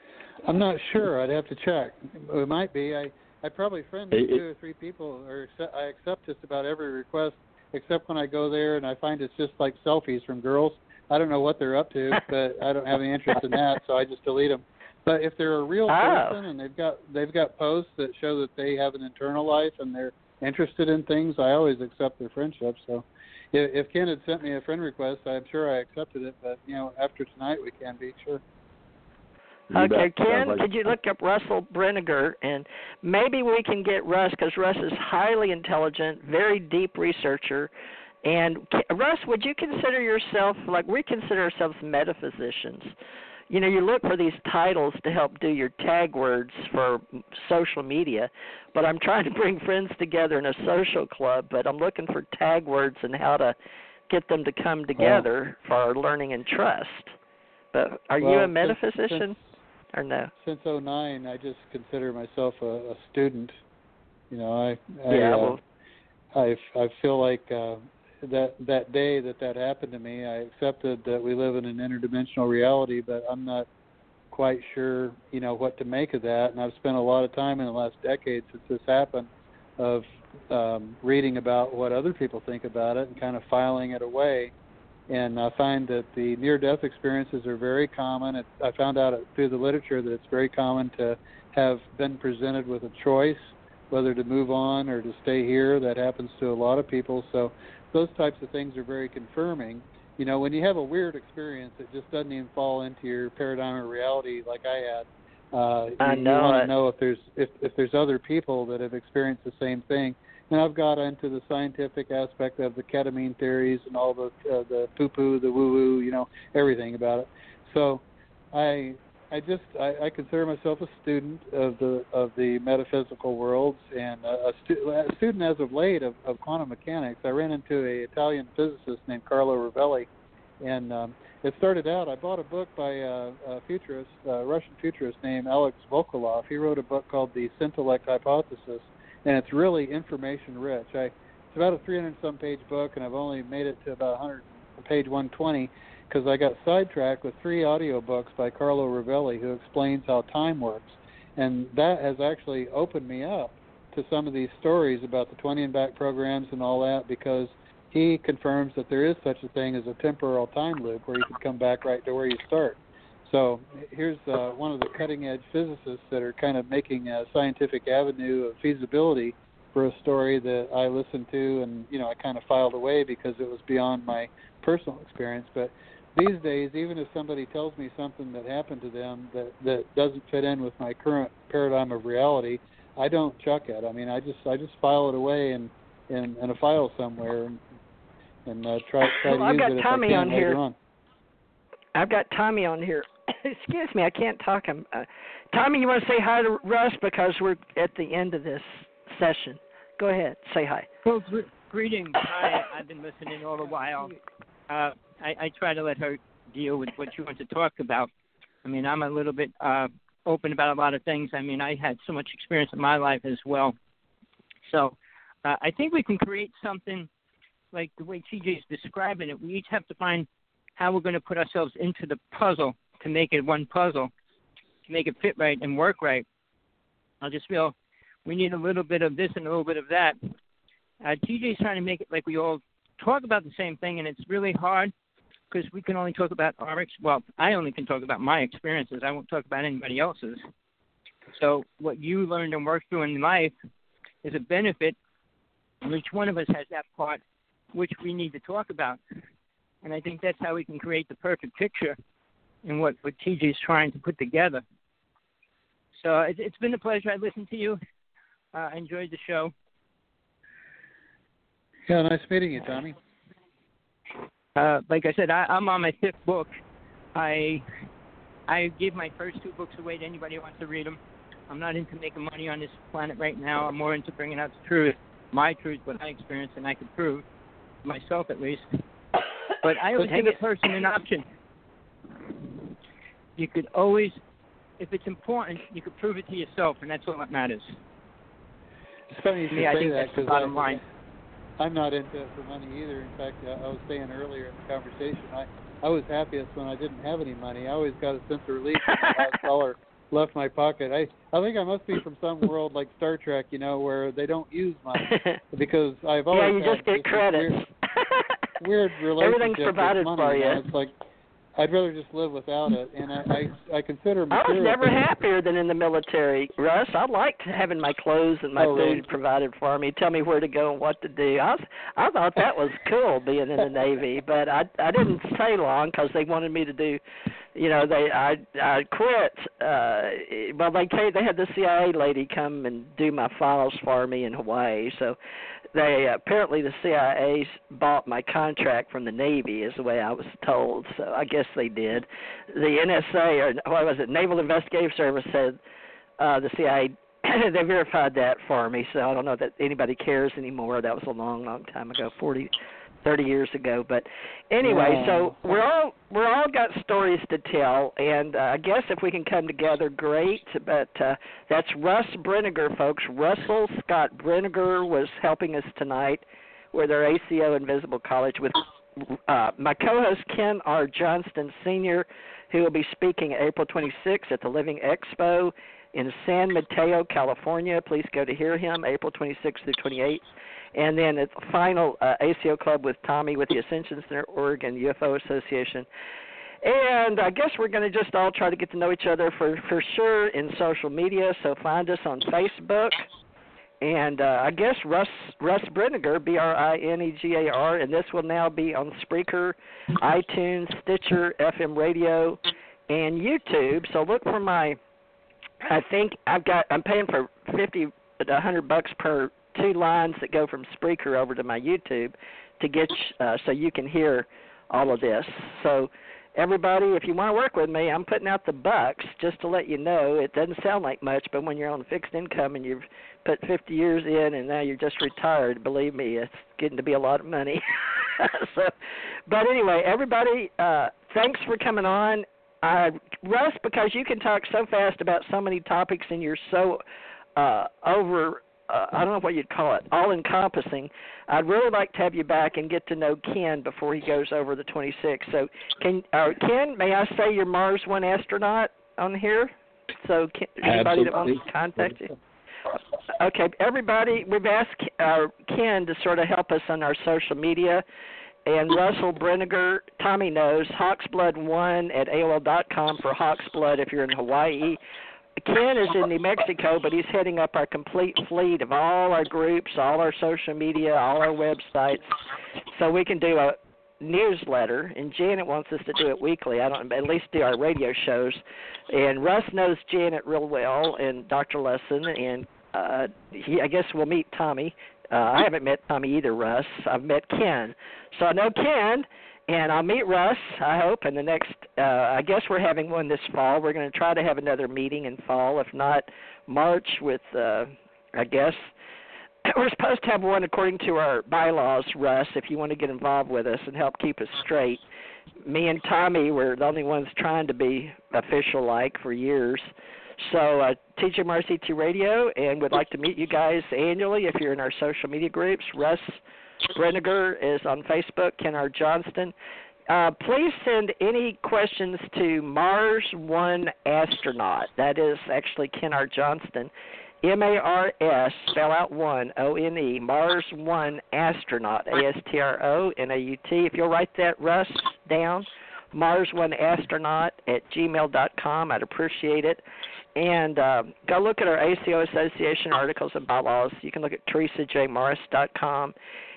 I'm not sure. I'd have to check. It might be. I, I probably friend it, two or three people, or I accept just about every request, except when I go there and I find it's just like selfies from girls. I don't know what they're up to, but I don't have any interest in that, so I just delete them. But if they're a real person oh. and they've got they've got posts that show that they have an internal life and they're interested in things, I always accept their friendship. So if, if Ken had sent me a friend request, I'm sure I accepted it. But, you know, after tonight we can be, sure. Okay, Ken, could you look up Russell Brinegar, and maybe we can get Russ, because Russ is highly intelligent, very deep researcher. And, Russ, would you consider yourself, like we consider ourselves metaphysicians? You know, you look for these titles to help do your tag words for social media, but I'm trying to bring friends together in a social club, but I'm looking for tag words and how to get them to come together oh. for learning and trust. But are well, you a metaphysician since, or no? Since oh nine, I just consider myself a, a student. You know, I I, yeah, uh, well, I, I feel like uh, that that day that that happened to me, I accepted that we live in an interdimensional reality, but I'm not quite sure, you know, what to make of that. And I've spent a lot of time in the last decade since this happened of um, reading about what other people think about it and kind of filing it away. And I find that the near-death experiences are very common. It, I found out through the literature that it's very common to have been presented with a choice, whether to move on or to stay here. That happens to a lot of people. So those types of things are very confirming. you know, when you have a weird experience that just doesn't even fall into your paradigm of reality like I had, uh, I you, know you want to know if there's if, if there's other people that have experienced the same thing. And I've got into the scientific aspect of the ketamine theories and all the uh, the poo-poo, the woo-woo, you know, everything about it. So I I just I, I consider myself a student of the of the metaphysical worlds and a, stu- a student as of late of, of quantum mechanics. I ran into an Italian physicist named Carlo Rovelli, and um, it started out, I bought a book by a, a futurist, a Russian futurist named Alex Volokhov. He wrote a book called The Scintillect Hypothesis, and it's really information rich. I, it's about a three hundred some page book, and I've only made it to about one hundred page one twenty because I got sidetracked with three audio books by Carlo Rovelli, who explains how time works. And that has actually opened me up to some of these stories about the twenty and back programs and all that, because he confirms that there is such a thing as a temporal time loop where you can come back right to where you start. So here's uh, one of the cutting-edge physicists that are kind of making a scientific avenue of feasibility for a story that I listened to and, you know, I kind of filed away because it was beyond my personal experience. But these days, even if somebody tells me something that happened to them that, that doesn't fit in with my current paradigm of reality, I don't chuck it. I mean, I just I just file it away in, in, in a file somewhere and, and uh, try, try well, to use it if I can later on. I've got Tommy on here. Excuse me, I can't talk. I'm, uh, Tommy, you want to say hi to Russ because we're at the end of this session. Go ahead, say hi. Well, gr- greetings. Hi, I've been listening all the while. Uh, I, I try to let her deal with what she wants to talk about. I mean, I'm a little bit uh, open about a lot of things. I mean, I had so much experience in my life as well. So uh, I think we can create something like the way T J's describing it. We each have to find how we're going to put ourselves into the puzzle to make it one puzzle, to make it fit right and work right. I just feel we need a little bit of this and a little bit of that. Uh, T J's trying to make it like we all talk about the same thing, and it's really hard because we can only talk about our – well, I only can talk about my experiences. I won't talk about anybody else's. So what you learned and worked through in life is a benefit, and each one of us has that part which we need to talk about. And I think that's how we can create the perfect picture in what, what T J's trying to put together. So it, it's been a pleasure. I listened to you. Uh, I enjoyed the show. Yeah, nice meeting you, Tommy. Uh, like I said, I, I'm on my fifth book. I I give my first two books away to anybody who wants to read them. I'm not into making money on this planet right now. I'm more into bringing out the truth, my truth, what I experienced and I could prove, myself at least. But I always give a person an option. You could always, if it's important, you could prove it to yourself, and that's all that matters. It's funny you should yeah, say that because bottom line. I'm not into it for money either. In fact, I was saying earlier in the conversation, I, I was happiest when I didn't have any money. I always got a sense of relief when the last dollar left my pocket. I I think I must be from some world like Star Trek, you know, where they don't use money because I've always yeah, you just get credit. Weird relationship. Everything's provided with money, for you. You know? It's like I'd rather just live without it, and I, I, I consider. I was never things. happier than in the military, Russ. I liked having my clothes and my oh, food really? provided for me. Tell me where to go and what to do. I, was, I thought that was cool being in the Navy, but I, I didn't stay long because they wanted me to do. You know, they I I quit. Uh, well, they came, they had the C I A lady come and do my files for me in Hawaii. So, they apparently the C I A bought my contract from the Navy, is the way I was told. So I guess they did. The N S A or what was it, Naval Investigative Service said uh, the C I A they verified that for me. So I don't know that anybody cares anymore. That was a long, long time ago. Forty. thirty years ago, but anyway, so we're all we're all got stories to tell, and uh, I guess if we can come together, great. But uh, that's Russ Brinegar, folks. Russell Scott Brinegar was helping us tonight with our A C O Invisible College with uh, my co-host Ken R. Johnston Senior, who will be speaking April twenty-sixth at the Living Expo in San Mateo, California. Please go to hear him April twenty-sixth through twenty-eighth. And then at the final uh, A C O Club with Tommy with the Ascension Center, Oregon U F O Association. And I guess we're going to just all try to get to know each other for, for sure in social media. So find us on Facebook And uh, I guess Russ Russ Brinegar, B R I N E G A R, and this will now be on Spreaker, iTunes, Stitcher, F M radio, and YouTube. So look for my, I think I've got, I'm paying for fifty to one hundred bucks per two lines that go from Spreaker over to my YouTube to get, uh, so you can hear all of this. So everybody, if you want to work with me, I'm putting out the bucks just to let you know. It doesn't sound like much, but when you're on fixed income and you've put fifty years in and now you're just retired, believe me, it's getting to be a lot of money. So, but anyway, everybody, uh, thanks for coming on. Uh, Russ, because you can talk so fast about so many topics and you're so uh, over, uh, I don't know what you'd call it, all-encompassing, I'd really like to have you back and get to know Ken before he goes over the twenty-sixth. So, can uh, Ken, may I say you're Mars One astronaut on here? So, can, anybody that wants to contact you? Okay, everybody, we've asked uh, Ken to sort of help us on our social media. And Russell Brinegar, Tommy knows, hawksblood one at A O L dot com for Hawksblood if you're in Hawaii. Ken is in New Mexico, but he's heading up our complete fleet of all our groups, all our social media, all our websites, so we can do a newsletter. And Janet wants us to do it weekly, I don't, at least do our radio shows. And Russ knows Janet real well, and Doctor Lesson, and uh, he, I guess we'll meet Tommy. Uh, I haven't met Tommy either, Russ. I've met Ken. So I know Ken, and I'll meet Russ, I hope, in the next, uh, I guess we're having one this fall. We're going to try to have another meeting in fall, if not March with, uh, I guess, we're supposed to have one according to our bylaws, Russ, if you want to get involved with us and help keep us straight. Me and Tommy were the only ones trying to be official-like for years. So uh, T J Morris E T Radio, and we'd like to meet you guys annually if you're in our social media groups. Russ Brinegar is on Facebook, Ken R. Johnston. Uh, please send any questions to Mars One Astronaut. That is actually Ken R. Johnston, M A R S, spell out one, O N E, Mars One Astronaut, A S T R O N A U T. If you'll write that, Russ, down, Mars One Astronaut at gmail dot com. I'd appreciate it. And uh, go look at our A C O Association articles and bylaws. You can look at Teresa J Morris dot com.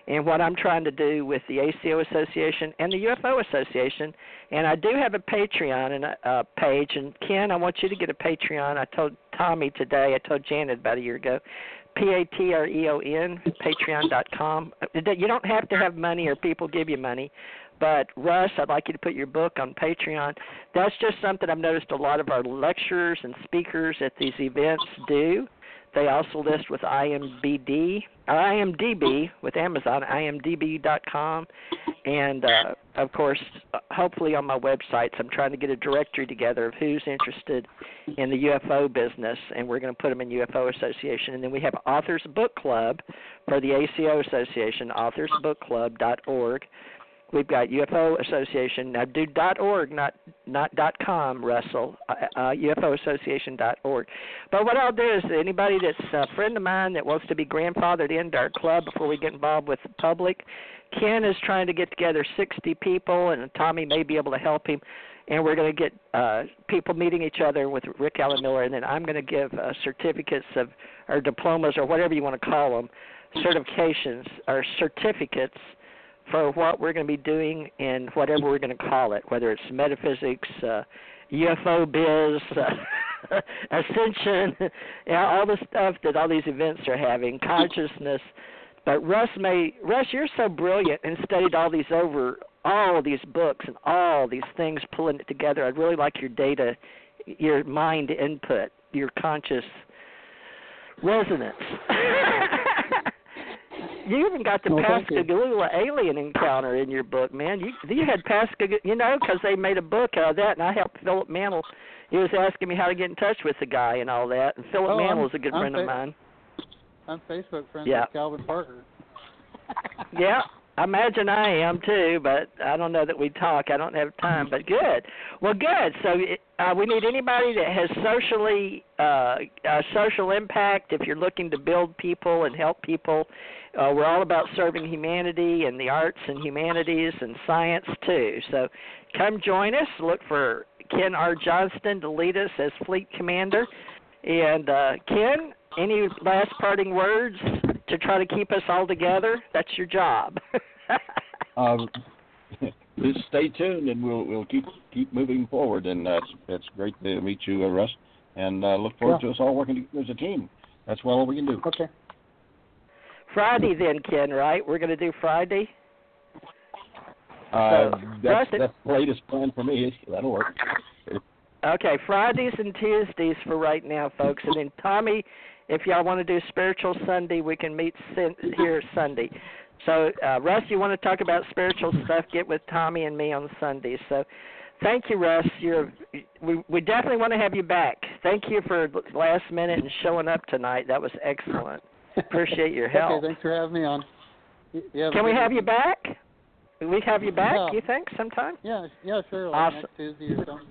And what I'm trying to do with the A C O Association and the U F O Association. And I do have a Patreon and a, a page. And, Ken, I want you to get a Patreon. I told Tommy today. I told Janet about a year ago. P A T R E O N, patreon dot com. You don't have to have money or people give you money. But, Russ, I'd like you to put your book on Patreon. That's just something I've noticed a lot of our lecturers and speakers at these events do. They also list with I M B D, or I M D B with Amazon, I M D B dot com. And, uh, of course, hopefully on my websites, I'm trying to get a directory together of who's interested in the U F O business, and we're going to put them in U F O Association. And then we have Authors Book Club for the A C O Association, authors book club dot org. We've got U F O Association. Now, do .org, not, not .com, Russell, uh, U F O Association dot org. But what I'll do is anybody that's a friend of mine that wants to be grandfathered into our club before we get involved with the public, Ken is trying to get together sixty people, and Tommy may be able to help him. And we're going to get uh, people meeting each other with Rick Allen Miller, and then I'm going to give uh, certificates of or diplomas or whatever you want to call them, certifications or certificates, for what we're going to be doing and whatever we're going to call it, whether it's metaphysics, uh, U F O biz, uh, ascension, you know, all the stuff that all these events are having, consciousness. But Russ, may, Russ, you're so brilliant and studied all these over, all these books and all these things, pulling it together. I'd really like your data, your mind input, your conscious resonance. You even got the oh, Pascagoula alien encounter in your book, man. You you had Pascagoula, you know, because they made a book out of that, and I helped Philip Mantle. He was asking me how to get in touch with the guy and all that, and Philip oh, Mantle is a good I'm friend fa- of mine. I'm Facebook friends yeah. with Calvin Parker. Yeah, I imagine I am, too, but I don't know that we talk. I don't have time, but good. Well, good. So uh, we need anybody that has socially uh, uh, social impact, if you're looking to build people and help people. Uh, we're all about serving humanity and the arts and humanities and science, too. So come join us. Look for Ken R. Johnston to lead us as fleet commander. And, uh, Ken, Any last parting words to try to keep us all together? That's your job. um, just stay tuned, and we'll we'll keep keep moving forward. And that's that's great to meet you, Russ. And uh, look forward yeah. to us all working together as a team. That's well all we can do. Okay. Friday then, Ken. Right? We're going to do Friday. Uh, so, that's, Russ, that's the latest plan for me. That'll work. Okay, Fridays and Tuesdays for right now, folks. And then, Tommy, if y'all want to do Spiritual Sunday, we can meet here Sunday. So, uh, Russ, you want to talk about spiritual stuff, get with Tommy and me on Sunday. So, thank you, Russ. You're, we, we definitely want to have you back. Thank you for last minute and showing up tonight. That was excellent. Appreciate your help. Okay, thanks for having me on. Can we have you back? Can we have you back, yeah. you think, sometime? Yeah, yeah, sure. Like awesome. Next Tuesday or something.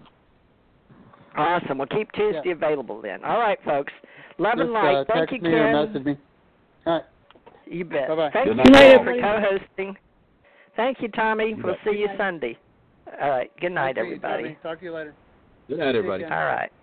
Awesome. Well, keep Tuesday yeah. available then. All right, folks. Love Just, and light. Uh, Thank you, Ken. Text me or message me. All right. You bet. Bye-bye. Thank you for co-hosting. Thank you, Tommy. We'll see you Sunday. All right. Good night, everybody. Talk to you later. Good night, everybody. All right.